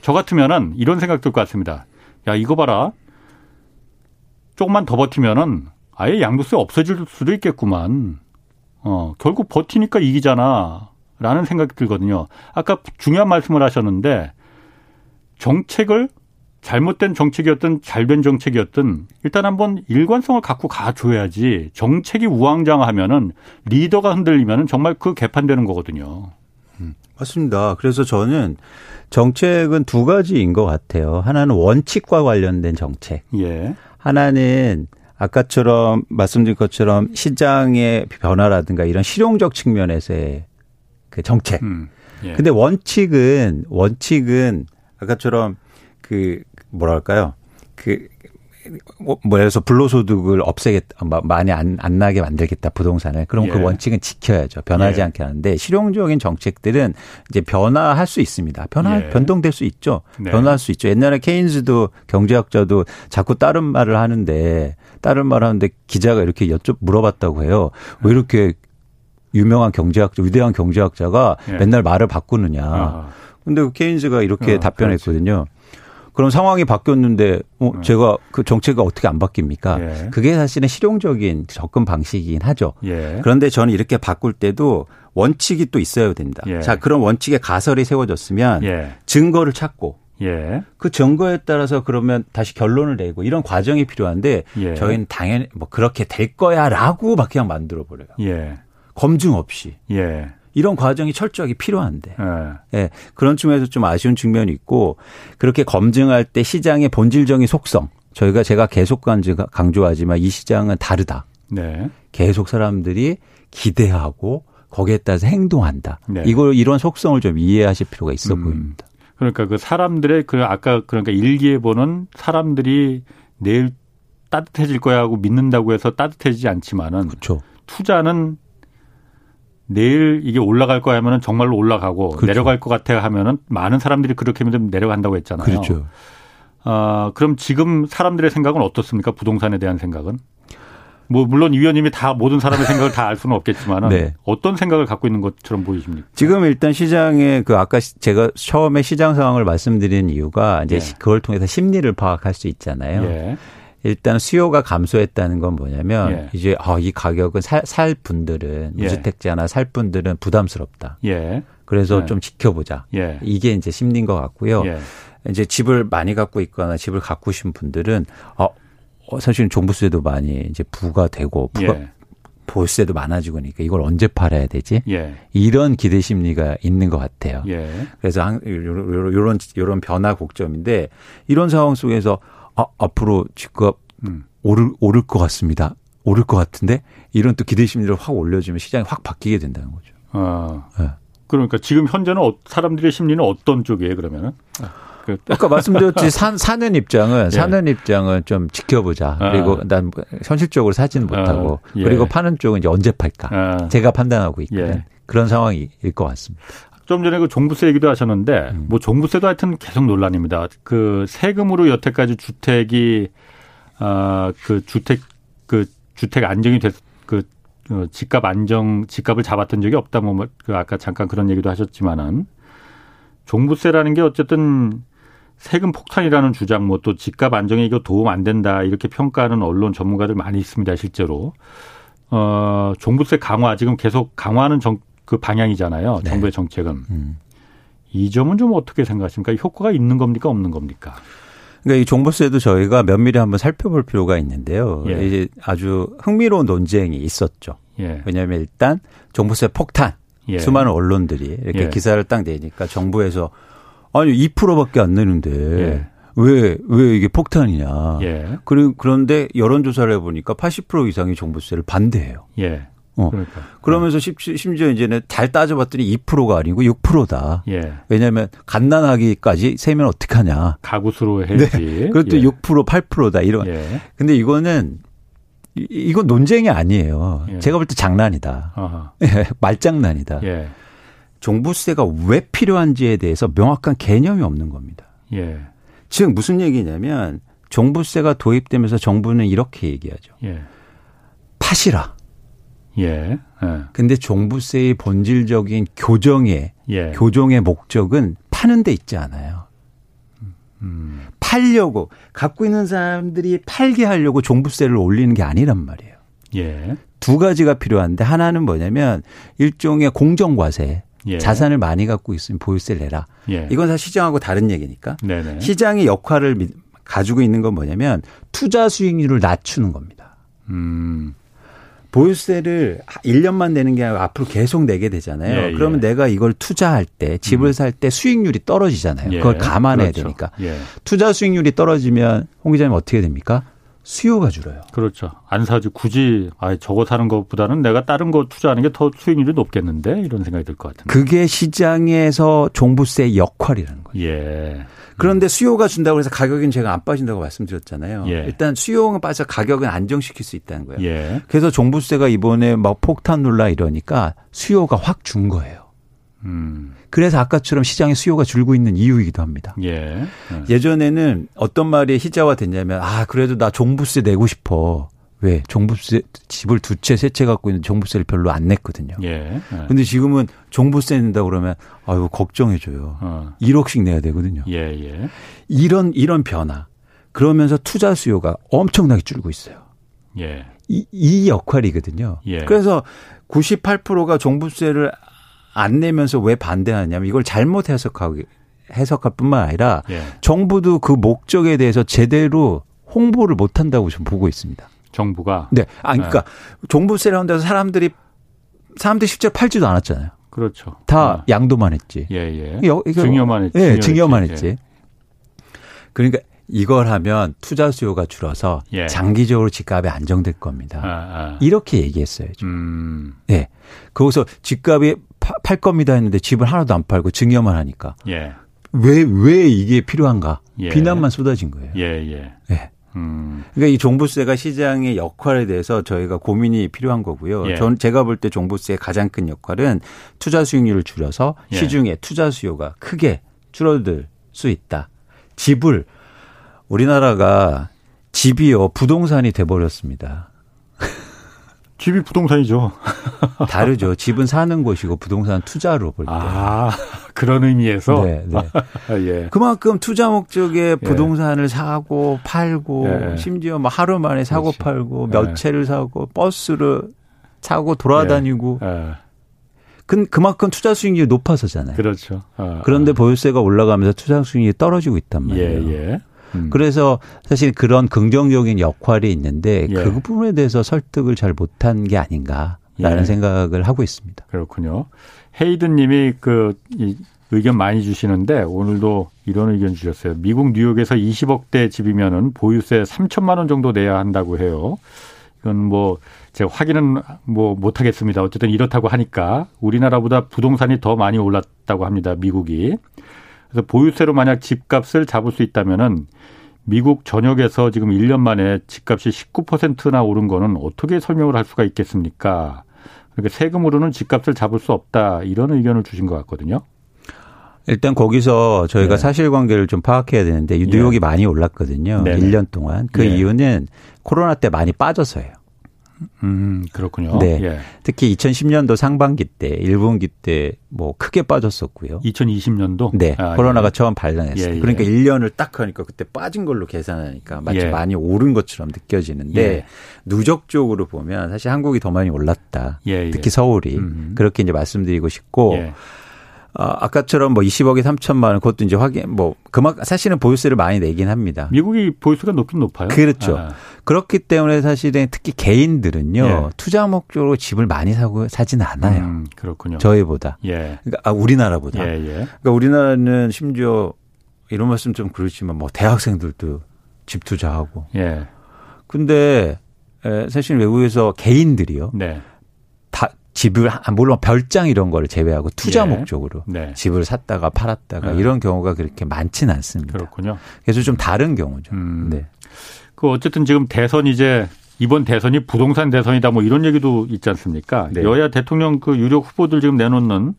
저 같으면은 이런 생각 들 것 같습니다. 야, 이거 봐라. 조금만 더 버티면은 아예 양도세 없어질 수도 있겠구만. 결국 버티니까 이기잖아. 라는 생각이 들거든요. 아까 중요한 말씀을 하셨는데 정책을 잘못된 정책이었든 잘된 정책이었든 일단 한번 일관성을 갖고 가줘야지 정책이 우왕좌왕하면은 리더가 흔들리면은 정말 그 개판되는 거거든요. 맞습니다. 그래서 저는 정책은 두 가지인 것 같아요. 하나는 원칙과 관련된 정책. 예. 하나는 아까처럼 말씀드린 것처럼 시장의 변화라든가 이런 실용적 측면에서의 그 정책. 예. 근데 원칙은 아까처럼 그 뭐랄까요? 그래서 불로소득을 없애겠다, 많이 안 나게 만들겠다 부동산을. 그럼 예. 그 원칙은 지켜야죠. 변하지 예. 않게 하는데 실용적인 정책들은 이제 변화할 수 있습니다. 예. 변동될 수 있죠. 네. 변화할 수 있죠. 옛날에 케인즈도 경제학자도 자꾸 다른 말을 하는데 기자가 이렇게 물어봤다고 해요. 왜 이렇게 유명한 경제학자, 위대한 경제학자가 예. 맨날 말을 바꾸느냐. 근데 그 케인즈가 이렇게 답변했거든요. 그럼 상황이 바뀌었는데 제가 그 정책이 어떻게 안 바뀝니까? 예. 그게 사실은 실용적인 접근 방식이긴 하죠. 예. 그런데 저는 이렇게 바꿀 때도 원칙이 또 있어야 된다. 예. 자, 그런 원칙에 가설이 세워졌으면 예. 증거를 찾고 예. 그 증거에 따라서 그러면 다시 결론을 내고 이런 과정이 필요한데 예. 저희는 당연히 그렇게 될 거야라고 막 그냥 만들어버려요. 예. 검증 없이. 예. 이런 과정이 철저하게 필요한데 예. 예, 그런 측면에서 좀 아쉬운 측면이 있고 그렇게 검증할 때 시장의 본질적인 속성 제가 계속 강조하지만 이 시장은 다르다. 네. 계속 사람들이 기대하고 거기에 따라서 행동한다. 네. 이런 속성을 좀 이해하실 필요가 있어 보입니다. 그러니까 그 사람들의 그러니까 일기예보는 사람들이 내일 따뜻해질 거야 하고 믿는다고 해서 따뜻해지지 않지만은 그쵸. 투자는 내일 이게 올라갈 거야 하면은 정말로 올라가고 그렇죠. 내려갈 것 같아 하면은 많은 사람들이 그렇게 믿으면 내려간다고 했잖아요. 그렇죠. 그럼 지금 사람들의 생각은 어떻습니까? 부동산에 대한 생각은? 물론 이 위원님이 다 모든 사람의 생각을 다 알 수는 없겠지만 네. 어떤 생각을 갖고 있는 것처럼 보이십니까? 지금 일단 시장의 아까 제가 처음에 시장 상황을 말씀드린 이유가 이제 예. 그걸 통해서 심리를 파악할 수 있잖아요. 예. 일단 수요가 감소했다는 건 뭐냐면 예. 이제 이 가격은 살 분들은 예. 무주택자나 살 분들은 부담스럽다. 예. 그래서 좀 지켜보자. 예. 이게 이제 심리인 것 같고요. 예. 이제 집을 많이 갖고 있거나 집을 갖고 계신 분들은 사실은 종부세도 많이 이제 부과되고 예. 보유세도 많아지고 그러니까 이걸 언제 팔아야 되지? 예. 이런 기대 심리가 있는 것 같아요. 예. 그래서 이런 변화 곡점인데 이런 상황 속에서 앞으로 집값 오를 것 같습니다. 오를 것 같은데 이런 또 기대 심리를 확 올려주면 시장이 확 바뀌게 된다는 거죠. 네. 그러니까 지금 현재는 사람들의 심리는 어떤 쪽이에요? 그러면은 아까 말씀드렸지 사는 입장은 예. 사는 입장은 좀 지켜보자. 그리고 난 현실적으로 사지는 못하고 예. 그리고 파는 쪽은 이제 언제 팔까? 제가 판단하고 있는 예. 그런 상황일 것 같습니다. 좀 전에 그 종부세 얘기도 하셨는데 종부세도 하여튼 계속 논란입니다. 그 세금으로 여태까지 주택이 주택 안정이 집값을 잡았던 적이 없다 뭐 아까 잠깐 그런 얘기도 하셨지만은 종부세라는 게 어쨌든 세금 폭탄이라는 주장 뭐 또 집값 안정에 이거 도움 안 된다 이렇게 평가하는 언론 전문가들 많이 있습니다. 실제로 종부세 강화 지금 계속 강화하는 그 방향이잖아요. 네. 정부의 정책은. 이 점은 좀 어떻게 생각하십니까? 효과가 있는 겁니까? 없는 겁니까? 그러니까 이 종부세도 저희가 면밀히 한번 살펴볼 필요가 있는데요. 예. 이제 아주 흥미로운 논쟁이 있었죠. 예. 왜냐하면 일단 종부세 폭탄. 예. 수많은 언론들이 이렇게 예. 기사를 딱 내니까 정부에서 아니 2%밖에 안 내는데 예. 왜 이게 폭탄이냐. 예. 그런데 여론조사를 해보니까 80% 이상이 종부세를 반대해요. 예. 그러니까. 그러면서 심지어 이제는 잘 따져봤더니 2%가 아니고 6%다. 예. 왜냐하면 갓난아기까지 세면 어떡하냐. 가구수로 해야지. 네. 그것도 예. 6% 8%다. 이런. 예. 근데 이건 논쟁이 아니에요. 예. 제가 볼 때 장난이다. 말장난이다. 예. 종부세가 왜 필요한지에 대해서 명확한 개념이 없는 겁니다. 예. 즉 무슨 얘기냐면 종부세가 도입되면서 정부는 이렇게 얘기하죠. 예. 팥이라. 예. 근데 종부세의 본질적인 교정의 목적은 파는 데 있지 않아요. 팔려고, 갖고 있는 사람들이 팔게 하려고 종부세를 올리는 게 아니란 말이에요. 예. 두 가지가 필요한데 하나는 뭐냐면 일종의 공정과세. 예. 자산을 많이 갖고 있으면 보유세를 내라. 예. 이건 사실 시장하고 다른 얘기니까. 네네. 시장의 역할을 가지고 있는 건 뭐냐면 투자 수익률을 낮추는 겁니다. 보유세를 1년만 내는 게 아니라 앞으로 계속 내게 되잖아요. 예, 예. 그러면 내가 이걸 투자할 때, 집을 살 때 수익률이 떨어지잖아요. 예. 그걸 감안해야 그렇죠. 되니까. 예. 투자 수익률이 떨어지면 홍 기자님 어떻게 됩니까? 수요가 줄어요. 그렇죠. 안 사지. 굳이 저거 사는 것보다는 내가 다른 거 투자하는 게 더 수익률이 높겠는데 이런 생각이 들 것 같은데. 그게 시장에서 종부세의 역할이라는 거죠. 예. 그런데 수요가 준다고 해서 가격은 제가 안 빠진다고 말씀드렸잖아요. 예. 일단 수요가 빠져 가격은 안정시킬 수 있다는 거예요. 예. 그래서 종부세가 이번에 막 폭탄 놀라 이러니까 수요가 확 준 거예요. 그래서 아까처럼 시장의 수요가 줄고 있는 이유이기도 합니다. 예. 예전에는 어떤 말이 희자화됐냐면 그래도 나 종부세 내고 싶어. 왜? 종부세 집을 두 채 세 채 갖고 있는 종부세를 별로 안 냈거든요. 예. 그런데 지금은 종부세 낸다고 그러면 아유 걱정해 줘요. 1억씩 내야 되거든요. 예예. 이런 변화. 그러면서 투자 수요가 엄청나게 줄고 있어요. 예. 이 역할이거든요. 예. 그래서 98%가 종부세를 안 내면서 왜 반대하냐면 이걸 잘못 해석할 뿐만 아니라 예. 정부도 그 목적에 대해서 제대로 홍보를 못 한다고 좀 보고 있습니다. 정부가? 네. 그러니까 예. 종부세를 한다고 사람들이 실제로 팔지도 않았잖아요. 그렇죠. 다 예. 양도만 했지. 예예. 예. 증여만 했지. 예, 증여만 했지. 예. 그러니까 이걸 하면 투자 수요가 줄어서 예. 장기적으로 집값이 안정될 겁니다. 이렇게 얘기했어요. 네. 거기서 집값이 팔 겁니다 했는데 집을 하나도 안 팔고 증여만 하니까 왜 이게 필요한가 예. 비난만 쏟아진 거예요. 예예. 예. 그러니까 이 종부세가 시장의 역할에 대해서 저희가 고민이 필요한 거고요. 예. 제가 볼 때 종부세의 가장 큰 역할은 투자 수익률을 줄여서 예. 시중에 투자 수요가 크게 줄어들 수 있다. 우리나라가 집이요 부동산이 돼버렸습니다. 집이 부동산이죠. 다르죠. 집은 사는 곳이고 부동산 투자로 볼 때. 그런 의미에서. 네. 예. 그만큼 투자 목적에 부동산을 사고 팔고 심지어 뭐 하루 만에 사고 그렇지. 팔고 몇 채를 사고 버스를 타고 돌아다니고. 그만큼 투자 수익률이 높아서잖아요. 그렇죠. 그런데 보유세가 올라가면서 투자 수익률이 떨어지고 있단 말이에요. 예. 그래서 사실 그런 긍정적인 역할이 있는데 그 부분에 대해서 설득을 잘 못한 게 아닌가라는 생각을 하고 있습니다. 그렇군요. 헤이든 님이 의견 많이 주시는데 오늘도 이런 의견 주셨어요. 미국 뉴욕에서 20억대 집이면은 보유세 3천만 원 정도 내야 한다고 해요. 이건 제가 확인은 못하겠습니다. 어쨌든 이렇다고 하니까 우리나라보다 부동산이 더 많이 올랐다고 합니다. 미국이. 그래서 보유세로 만약 집값을 잡을 수 있다면은 미국 전역에서 지금 1년 만에 집값이 19%나 오른 거는 어떻게 설명을 할 수가 있겠습니까? 그러니까 세금으로는 집값을 잡을 수 없다 이런 의견을 주신 것 같거든요. 일단 거기서 저희가 사실관계를 좀 파악해야 되는데 뉴욕이 많이 올랐거든요. 네네. 1년 동안. 그 이유는 코로나 때 많이 빠져서예요. 그렇군요. 네. 예. 특히 2010년도 상반기 때, 1분기 때 크게 빠졌었고요. 2020년도? 네. 코로나가 처음 발생했어요. 그러니까 1년을 딱 하니까 그때 빠진 걸로 계산하니까 마치 많이 오른 것처럼 느껴지는데 누적적으로 보면 사실 한국이 더 많이 올랐다. 특히 서울이. 그렇게 이제 말씀드리고 싶고 아까처럼 20억에 3천만 원 그것도 이제 확인 그만큼 사실은 보유세를 많이 내긴 합니다. 미국이 보유세가 높긴 높아요. 그렇죠. 그렇기 때문에 사실은 특히 개인들은요 투자 목적으로 집을 많이 사진 않아요. 그렇군요. 저희보다. 그러니까 우리나라보다. 그러니까 우리나라는 심지어 이런 말씀 좀 그렇지만 대학생들도 집 투자하고. 근데 사실 외국에서 개인들이요. 다 집을 물론 별장 이런 거를 제외하고 투자 목적으로 집을 샀다가 팔았다가 이런 경우가 그렇게 많지는 않습니다. 그렇군요. 그래서 좀 다른 경우죠. 네. 어쨌든 지금 대선 이번 대선이 부동산 대선이다 이런 얘기도 있지 않습니까? 네. 여야 대통령 유력 후보들 지금 내놓는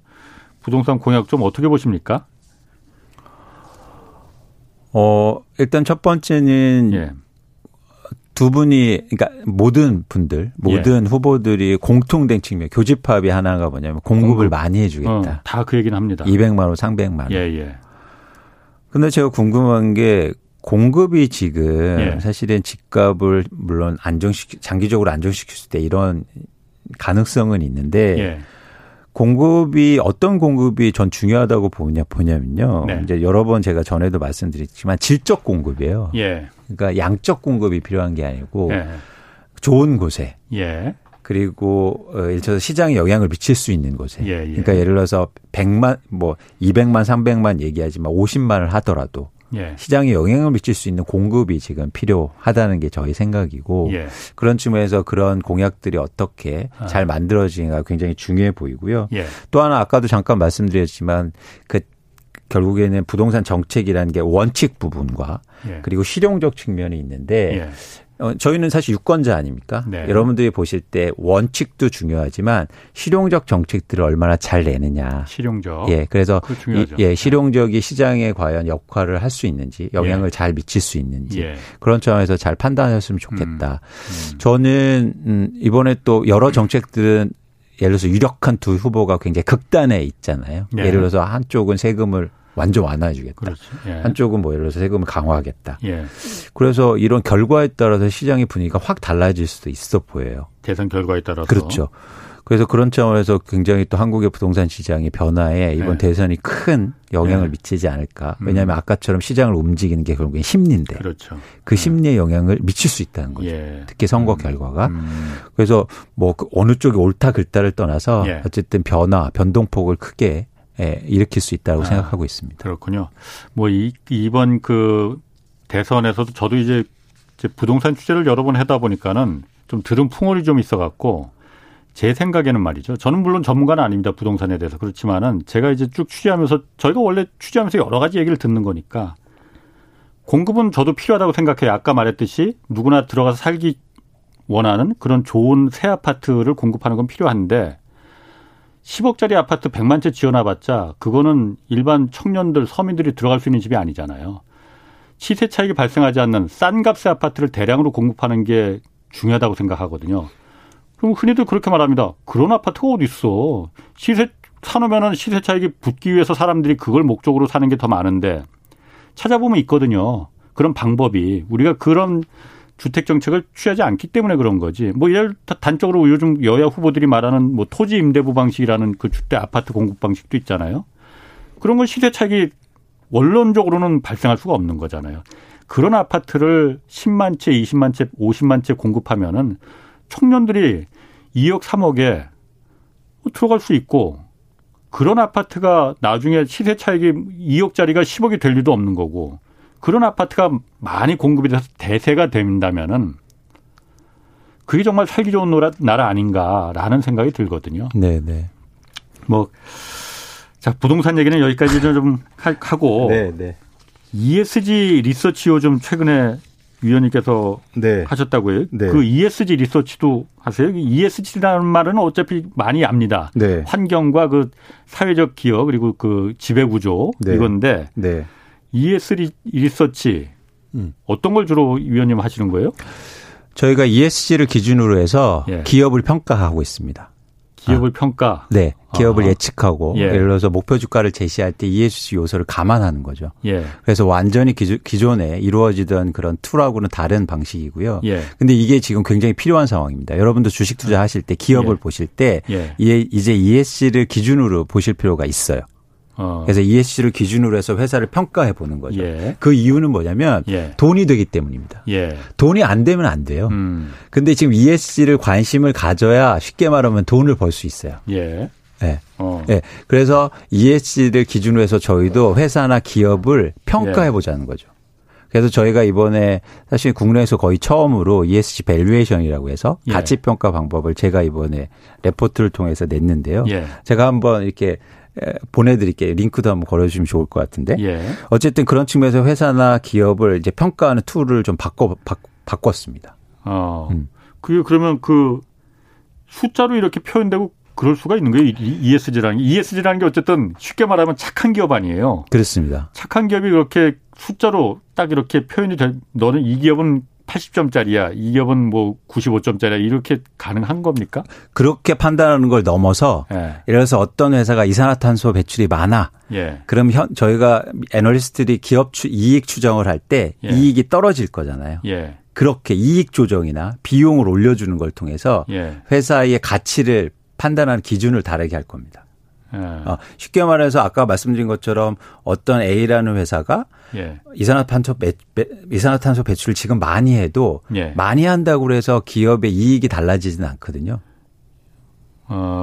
부동산 공약 좀 어떻게 보십니까? 일단 첫 번째는 두 분이 모든 후보들이 공통된 측면 교집합이 하나가 뭐냐면 공급을 많이 해주겠다. 다 그 얘기는 합니다. 200만 원, 300만 원. 그런데 제가 궁금한 게 공급이 지금 예. 사실은 집값을 물론 장기적으로 안정시켰을 때 이런 가능성은 있는데 예. 공급이 어떤 공급이 전 중요하다고 보냐면요. 네. 이제 여러 번 제가 전에도 말씀드렸지만 질적 공급이에요. 예. 그러니까 양적 공급이 필요한 게 아니고 예. 좋은 곳에 예. 그리고 일차적으로 시장에 영향을 미칠 수 있는 곳에. 예, 예. 그러니까 예를 들어서 100만 뭐 200만 300만 얘기하지만 50만을 하더라도 예. 시장에 영향을 미칠 수 있는 공급이 지금 필요하다는 게 저희 생각이고 예. 그런 측면에서 그런 공약들이 어떻게 잘 만들어지는가 굉장히 중요해 보이고요. 예. 또 하나 아까도 잠깐 말씀드렸지만 그 결국에는 부동산 정책이라는 게 원칙 부분과 예. 그리고 실용적 측면이 있는데 예. 저희는 사실 유권자 아닙니까? 네. 여러분들이 보실 때 원칙도 중요하지만 실용적 정책들을 얼마나 잘 내느냐. 실용적. 예, 그래서 예, 실용적이 시장에 과연 역할을 할 수 있는지 영향을 예. 잘 미칠 수 있는지 예. 그런 점에서 잘 판단하셨으면 좋겠다. 저는 이번에 또 여러 정책들은 예를 들어서 유력한 두 후보가 굉장히 극단에 있잖아요. 예. 예를 들어서 한쪽은 세금을 완전 완화해주겠다. 예. 한쪽은 뭐 예를 들어서 세금을 강화하겠다. 예. 그래서 이런 결과에 따라서 시장의 분위기가 확 달라질 수도 있어 보여요. 대선 결과에 따라서. 그렇죠. 그래서 그런 차원에서 굉장히 또 한국의 부동산 시장의 변화에 이번 예. 대선이 큰 영향을 예. 미치지 않을까. 왜냐하면 아까처럼 시장을 움직이는 게 결국엔 심리인데. 그렇죠. 그 심리에 영향을 미칠 수 있다는 거죠. 예. 특히 선거 결과가. 그래서 뭐 어느 쪽이 옳다 글다를 떠나서 예. 어쨌든 변동폭을 크게 예, 일으킬 수 있다고 생각하고 있습니다. 그렇군요. 뭐 이번 그 대선에서도 저도 이제 부동산 취재를 여러 번 하다 보니까는 좀 들은 풍월이 좀 있어 갖고 제 생각에는 말이죠. 저는 물론 전문가는 아닙니다. 부동산에 대해서. 그렇지만은 제가 이제 쭉 취재하면서 저희가 원래 취재하면서 여러 가지 얘기를 듣는 거니까 공급은 저도 필요하다고 생각해요. 아까 말했듯이 누구나 들어가서 살기 원하는 그런 좋은 새 아파트를 공급하는 건 필요한데 10억짜리 아파트 100만 채 지어놔봤자 그거는 일반 청년들, 서민들이 들어갈 수 있는 집이 아니잖아요. 시세 차익이 발생하지 않는 싼 값의 아파트를 대량으로 공급하는 게 중요하다고 생각하거든요. 그럼 흔히들 그렇게 말합니다. 그런 아파트가 어디 있어. 사놓으면 시세 차익이 붙기 위해서 사람들이 그걸 목적으로 사는 게 더 많은데 찾아보면 있거든요. 그런 방법이. 우리가 그런 주택 정책을 취하지 않기 때문에 그런 거지. 뭐 예를 단적으로 요즘 여야 후보들이 말하는 뭐 토지 임대부 방식이라는 그 주택 아파트 공급 방식도 있잖아요. 그런 건 시세 차익이 원론적으로는 발생할 수가 없는 거잖아요. 그런 아파트를 10만 채, 20만 채, 50만 채 공급하면은 청년들이 2억, 3억에 들어갈 수 있고 그런 아파트가 나중에 시세 차익이 2억짜리가 10억이 될 리도 없는 거고 그런 아파트가 많이 공급이 돼서 대세가 된다면은 그게 정말 살기 좋은 나라 아닌가라는 생각이 들거든요. 네네. 뭐, 자, 부동산 얘기는 여기까지 좀 하고. 네네. ESG 리서치요 좀 최근에 위원님께서 네. 하셨다고요. 네. 그 ESG 리서치도 하세요. ESG라는 말은 어차피 많이 압니다. 네. 환경과 그 사회적 기여 그리고 그 지배구조 네. 이건데 네. ESG 리서치 어떤 걸 주로 위원님 하시는 거예요? 저희가 ESG를 기준으로 해서 예. 기업을 평가하고 있습니다. 기업을 평가? 네. 기업을 예측하고 예. 예를 들어서 목표 주가를 제시할 때 ESG 요소를 감안하는 거죠. 예. 그래서 완전히 기존에 이루어지던 그런 툴하고는 다른 방식이고요. 그런데 예. 이게 지금 굉장히 필요한 상황입니다. 여러분도 주식 투자하실 때 기업을 예. 보실 때 예. 이제 ESG를 기준으로 보실 필요가 있어요. 그래서 ESG를 기준으로 해서 회사를 평가해 보는 거죠. 예. 그 이유는 뭐냐면 예. 돈이 되기 때문입니다. 예. 돈이 안 되면 안 돼요. 근데 지금 ESG를 관심을 가져야 쉽게 말하면 돈을 벌 수 있어요. 예. 네. 네. 그래서 ESG를 기준으로 해서 저희도 회사나 기업을 평가해 보자는 거죠. 그래서 저희가 이번에 사실 국내에서 거의 처음으로 ESG 밸류에이션이라고 해서 예. 가치평가 방법을 제가 이번에 레포트를 통해서 냈는데요. 예. 제가 한번 이렇게 보내드릴게요. 링크도 한번 걸어주시면 좋을 것 같은데. 예. 어쨌든 그런 측면에서 회사나 기업을 이제 평가하는 툴을 좀 바꿨습니다. 그게 그러면 그 숫자로 이렇게 표현되고 그럴 수가 있는 거예요. ESG라는 게 어쨌든 쉽게 말하면 착한 기업 아니에요. 그렇습니다. 착한 기업이 그렇게 숫자로 딱 이렇게 표현이 너는 이 기업은 80점짜리야, 이 기업은 뭐 95점짜리야, 이렇게 가능한 겁니까? 그렇게 판단하는 걸 넘어서 예를 들어서 어떤 회사가 이산화탄소 배출이 많아. 예. 그럼 저희가 애널리스트들이 기업 이익 추정을 할 때 예. 이익이 떨어질 거잖아요. 예. 그렇게 이익 조정이나 비용을 올려주는 걸 통해서 예. 회사의 가치를 판단하는 기준을 다르게 할 겁니다. 예. 쉽게 말해서 아까 말씀드린 것처럼 어떤 A라는 회사가 예. 이산화탄소 배출을 지금 많이 해도 예. 많이 한다고 해서 기업의 이익이 달라지진 않거든요.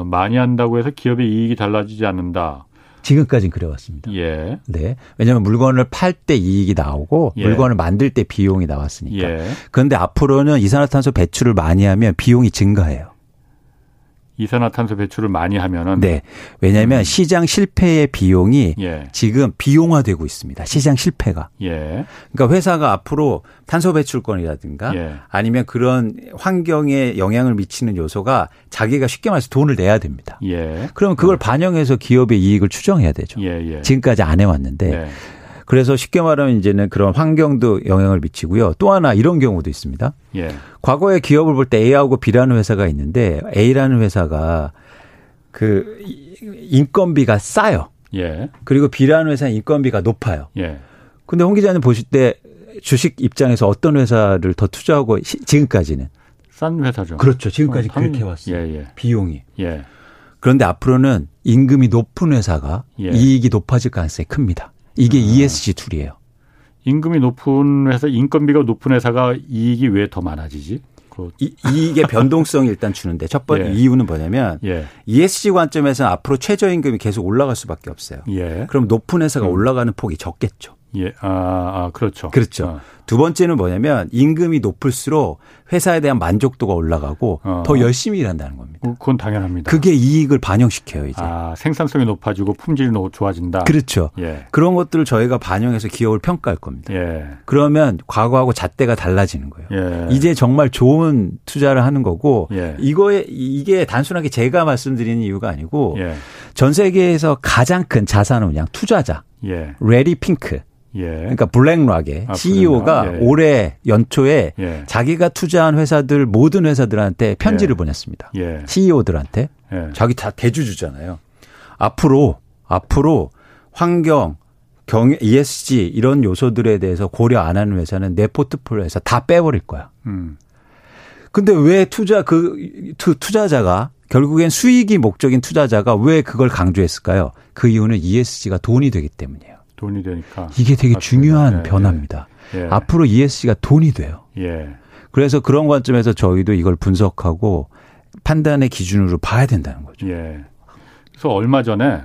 많이 한다고 해서 기업의 이익이 달라지지 않는다. 지금까지는 그래왔습니다. 예. 네. 왜냐하면 물건을 팔 때 이익이 나오고 예. 물건을 만들 때 비용이 나왔으니까. 예. 그런데 앞으로는 이산화탄소 배출을 많이 하면 비용이 증가해요. 이산화탄소 배출을 많이 하면은. 네. 왜냐하면 시장 실패의 비용이 예. 지금 비용화되고 있습니다. 시장 실패가. 예. 그러니까 회사가 앞으로 탄소 배출권이라든가 예. 아니면 그런 환경에 영향을 미치는 요소가 자기가 쉽게 말해서 돈을 내야 됩니다. 예. 그러면 그걸 반영해서 기업의 이익을 추정해야 되죠. 예. 지금까지 안 해왔는데. 예. 그래서 쉽게 말하면 이제는 그런 환경도 영향을 미치고요. 또 하나 이런 경우도 있습니다. 예. 과거에 기업을 볼 때 A하고 B라는 회사가 있는데 A라는 회사가 그 인건비가 싸요. 예. 그리고 B라는 회사는 인건비가 높아요. 예. 근데 홍 기자님 보실 때 주식 입장에서 어떤 회사를 더 투자하고 지금까지는 싼 회사죠. 그렇죠. 지금까지 그렇게 해왔어요. 예. 비용이. 예. 그런데 앞으로는 임금이 높은 회사가 예. 이익이 높아질 가능성이 큽니다. 이게 ESG 툴이에요. 임금이 높은 회사, 인건비가 높은 회사가 이익이 왜 더 많아지지? 이익의 변동성이 일단 주는데 첫 번째 예. 이유는 뭐냐면 예. ESG 관점에서는 앞으로 최저임금이 계속 올라갈 수밖에 없어요. 예. 그럼 높은 회사가 올라가는 폭이 적겠죠. 예, 그렇죠. 그렇죠. 두 번째는 뭐냐면 임금이 높을수록 회사에 대한 만족도가 올라가고 더 열심히 일한다는 겁니다. 그건 당연합니다. 그게 이익을 반영시켜요, 이제. 생산성이 높아지고 품질이 좋아진다. 그렇죠. 예. 그런 것들을 저희가 반영해서 기업을 평가할 겁니다. 예. 그러면 과거하고 잣대가 달라지는 거예요. 예. 이제 정말 좋은 투자를 하는 거고 예. 이게 단순하게 제가 말씀드리는 이유가 아니고 예. 전 세계에서 가장 큰 자산운용 투자자 예. 레리 핑크. 예. 그러니까 블랙락의 CEO가 예. 올해 연초에 예. 자기가 투자한 회사들 모든 회사들한테 편지를 예. 보냈습니다. 예. CEO들한테. 예. 자기 다 대주주잖아요. 앞으로 환경, 경영, ESG 이런 요소들에 대해서 고려 안 하는 회사는 내 포트폴리오에서 다 빼버릴 거야. 근데 왜 투자자가 결국엔 수익이 목적인 투자자가 왜 그걸 강조했을까요? 그 이유는 ESG가 돈이 되기 때문이에요. 돈이 되니까. 이게 되게 중요한 예, 변화입니다. 예. 앞으로 ESG가 돈이 돼요. 예. 그래서 그런 관점에서 저희도 이걸 분석하고 판단의 기준으로 봐야 된다는 거죠. 예. 그래서 얼마 전에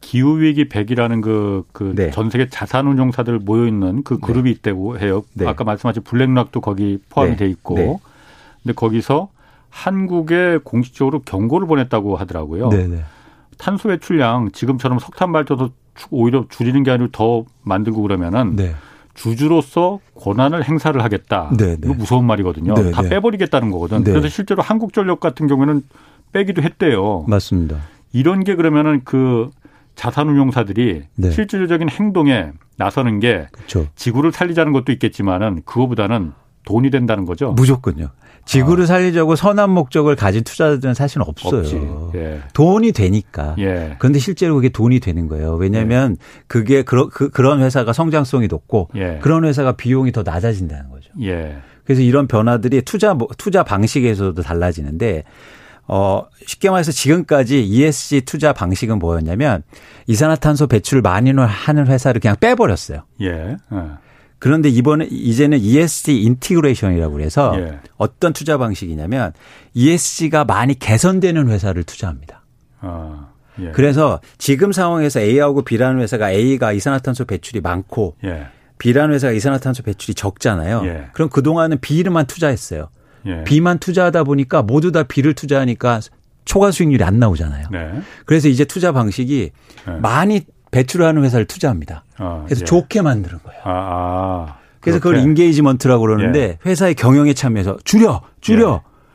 기후위기 100이라는 네. 전 세계 자산운용사들 모여있는 그 그룹이 네. 있다고 해요. 네. 아까 말씀하신 블랙락도 거기 포함이 네. 돼 있고. 네. 근데 거기서 한국에 공식적으로 경고를 보냈다고 하더라고요. 네네. 탄소 배출량 지금처럼 석탄 발전소 오히려 줄이는 게 아니고 더 만들고 그러면은 네. 주주로서 권한을 행사를 하겠다. 네네. 이거 무서운 말이거든요. 네네. 다 빼버리겠다는 거거든. 네네. 그래서 실제로 한국전력 같은 경우에는 빼기도 했대요. 맞습니다. 이런 게 그러면은 그 자산운용사들이 네. 실질적인 행동에 나서는 게 그쵸. 지구를 살리자는 것도 있겠지만은 그거보다는 돈이 된다는 거죠. 무조건요. 지구를 살리자고 선한 목적을 가진 투자자들은 사실 없어요. 예. 돈이 되니까. 예. 그런데 실제로 그게 돈이 되는 거예요. 왜냐하면 예. 그게 그런 회사가 성장성이 높고 예. 그런 회사가 비용이 더 낮아진다는 거죠. 예. 그래서 이런 변화들이 투자 방식에서도 달라지는데 쉽게 말해서 지금까지 ESG 투자 방식은 뭐였냐면 이산화탄소 배출을 많이 하는 회사를 그냥 빼버렸어요. 예. 그런데 이제는 ESG 인티그레이션이라고 해서 예. 어떤 투자 방식이냐면 ESG가 많이 개선되는 회사를 투자합니다. 예. 그래서 지금 상황에서 A하고 B라는 회사가 A가 이산화탄소 배출이 많고 예. B라는 회사가 이산화탄소 배출이 적잖아요. 예. 그럼 그동안은 B만 투자했어요. 예. B만 투자하다 보니까 모두 다 B를 투자하니까 초과 수익률이 안 나오잖아요. 네. 그래서 이제 투자 방식이 예. 많이 배출하는 회사를 투자합니다. 그래서 예. 좋게 만드는 거예요. 그래서 그렇게. 그걸 인게이지먼트라고 그러는데 예. 회사의 경영에 참여해서 줄여.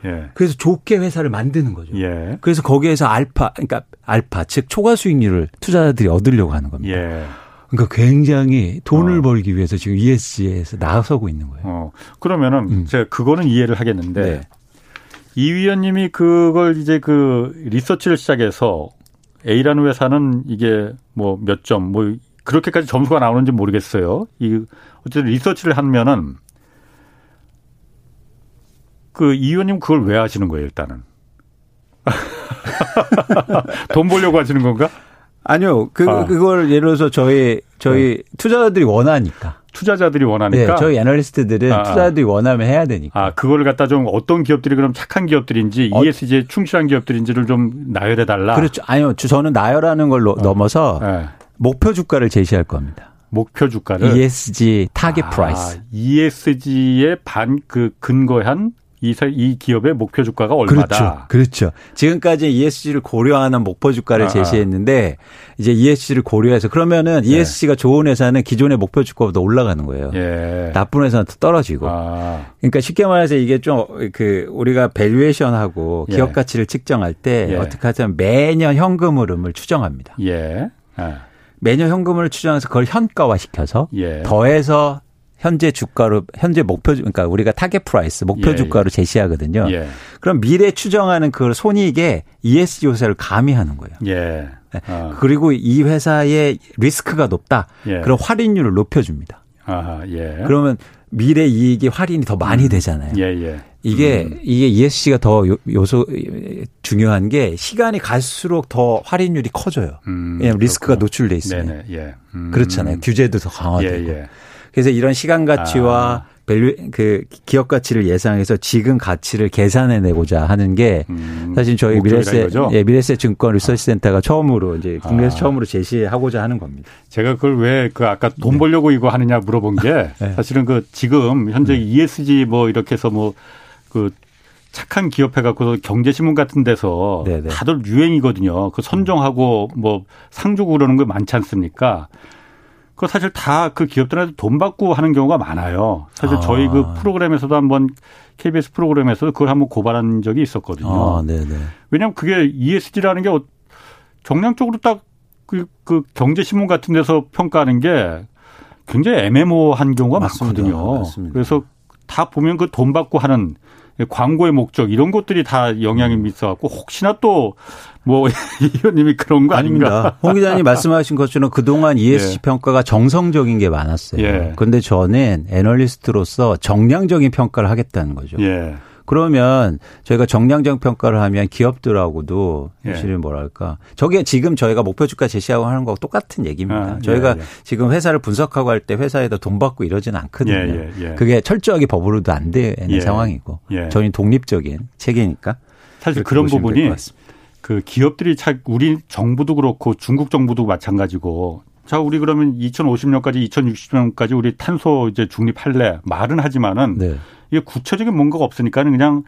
예. 그래서 좋게 회사를 만드는 거죠. 예. 그래서 거기에서 알파, 즉 초과 수익률을 투자자들이 얻으려고 하는 겁니다. 예. 그러니까 굉장히 돈을 벌기 위해서 지금 ESG에서 나서고 있는 거예요. 그러면은 제가 그거는 이해를 하겠는데 네. 이 위원님이 그걸 이제 그 리서치를 시작해서 A라는 회사는 이게 뭐 몇 점 뭐 그렇게까지 점수가 나오는지 모르겠어요. 이 어쨌든 리서치를 하면은 그 이 위원님 그걸 왜 하시는 거예요, 일단은? 돈 벌려고 하시는 건가? 아니요. 그걸 예를 들어서 저희 투자자들이 원하니까. 투자자들이 원하니까? 네. 저희 애널리스트들은 투자자들이 원하면 해야 되니까. 그걸 갖다 좀 어떤 기업들이 그럼 착한 기업들인지 ESG에 충실한 기업들인지를 좀 나열해달라. 그렇죠. 아니요. 저는 나열하는 걸로 넘어서 목표 주가를 제시할 겁니다. 목표 주가를? ESG 타겟 프라이스. ESG에 근거한 이 기업의 목표 주가가 얼마다. 그렇죠. 지금까지 ESG를 고려하는 목표 주가를 제시했는데 이제 ESG를 고려해서 그러면은 ESG가 좋은 회사는 기존의 목표 주가보다 올라가는 거예요. 예. 나쁜 회사는 떨어지고. 그러니까 쉽게 말해서 이게 좀 그 우리가 밸류에이션하고 기업 가치를 측정할 때 어떻게 하자면 매년 현금 흐름을 추정합니다. 매년 현금을 추정해서 그걸 현가화 시켜서 더해서 현재 주가로 현재 목표 그러니까 우리가 타겟 프라이스 목표 주가로 제시하거든요. 그럼 미래 추정하는 그 손익에 ESG 요소를 가미하는 거예요. 그리고 이 회사의 리스크가 높다. 그럼 활인율을 높여줍니다. 그러면 미래 이익이 활인이 더 많이 되잖아요. 이게 ESG가 더 요소 중요한 게 시간이 갈수록 더 활인율이 커져요. 왜냐하면 리스크가 노출돼 있어요. 그렇잖아요. 규제도 더 강화되고. 그래서 이런 시간 가치와 밸류, 그 기업 가치를 예상해서 지금 가치를 계산해내고자 하는 게 사실 저희 미래에셋증권 리서치센터가 처음으로 이제 국내에서 처음으로 제시하고자 하는 겁니다. 제가 그걸 왜 그 아까 돈 벌려고 이거 하느냐 물어본 게 사실은 그 지금 현재 ESG 뭐 이렇게 해서 뭐 그 착한 기업 해갖고 경제신문 같은 데서 다들 유행이거든요. 그 선정하고 뭐 상주고 그러는 거 많지 않습니까? 그 사실 다 그 기업들한테 돈 받고 하는 경우가 많아요. 사실 저희 그 프로그램에서도 한번 KBS 프로그램에서도 그걸 한번 고발한 적이 있었거든요. 왜냐하면 그게 ESG라는 게 정량적으로 딱 그 경제신문 같은 데서 평가하는 게 굉장히 애매모호한 경우가 많거든요. 그래서 다 보면 그 돈 받고 하는 광고의 목적 이런 것들이 다 영향이 있어갖고 혹시나 또 뭐 이 의원님이 그런 거 아닙니다. 홍 기자님 말씀하신 것처럼 그동안 ESG 평가가 정성적인 게 많았어요. 그런데 저는 애널리스트로서 정량적인 평가를 하겠다는 거죠. 그러면 저희가 정량적 평가를 하면 기업들하고도 사실은 뭐랄까. 저게 지금 저희가 목표 주가 제시하고 하는 거하고 똑같은 얘기입니다. 저희가 지금 회사를 분석하고 할 때 회사에다 돈 받고 이러진 않거든요. 그게 철저하게 법으로도 안 되는 상황이고 저희는 독립적인 체계니까. 사실 그런 부분이 그 기업들이 우리 정부도 그렇고 중국 정부도 마찬가지고 자 우리 그러면 2050년까지 2060년까지 우리 탄소 이제 중립할래 말은 하지만은 이게 구체적인 뭔가가 없으니까는 그냥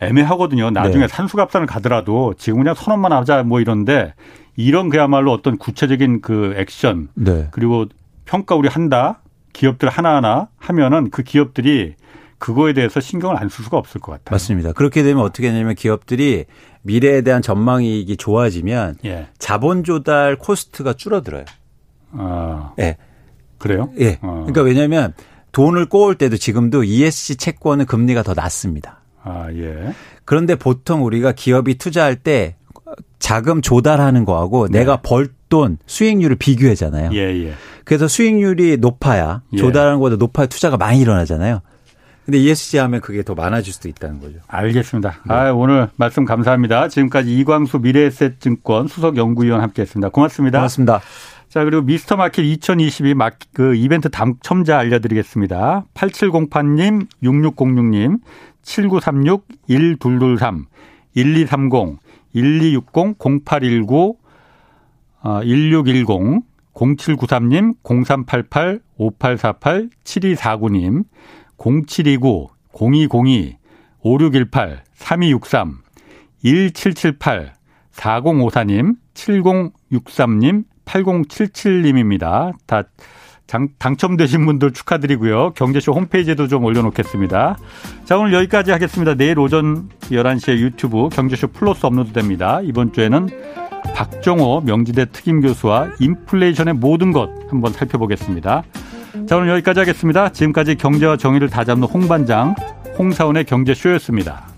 애매하거든요. 나중에 산수갑산을 가더라도 지금 그냥 선언만 하자 뭐 이런데 이런 그야말로 어떤 구체적인 그 액션 그리고 평가 우리 한다 기업들 하나하나 하면은 그 기업들이 그거에 대해서 신경을 안 쓸 수가 없을 것 같아요. 맞습니다. 그렇게 되면 어떻게 되냐면 기업들이 미래에 대한 전망이익이 좋아지면 자본 조달 코스트가 줄어들어요. 그래요? 그러니까 왜냐하면 돈을 꼬을 때도 지금도 ESG 채권은 금리가 더 낮습니다. 그런데 보통 우리가 기업이 투자할 때 자금 조달하는 거하고 내가 벌 돈 수익률을 비교하잖아요. 그래서 수익률이 높아야 조달하는 것보다 높아야 투자가 많이 일어나잖아요. 근데 ESG 하면 그게 더 많아질 수도 있다는 거죠. 알겠습니다. 오늘 말씀 감사합니다. 지금까지 이광수 미래에셋증권 수석연구위원 함께했습니다. 고맙습니다. 고맙습니다. 자, 그리고 미스터 마켓 2022 그 이벤트 당첨자 알려드리겠습니다. 8708님, 6606님, 7936-1223, 1230, 1260, 0819, 1610, 0793님, 0388, 5848, 7249님, 0729, 0202, 5618, 3263, 1778, 4054님, 7063님, 8077님입니다. 다 당첨되신 분들 축하드리고요. 경제쇼 홈페이지에도 좀 올려놓겠습니다. 자, 오늘 여기까지 하겠습니다. 내일 오전 11시에 유튜브 경제쇼 플러스 업로드됩니다. 이번 주에는 박정호 명지대 특임 교수와 인플레이션의 모든 것 한번 살펴보겠습니다. 자, 오늘 여기까지 하겠습니다. 지금까지 경제와 정의를 다잡는 홍반장, 홍사원의 경제쇼였습니다.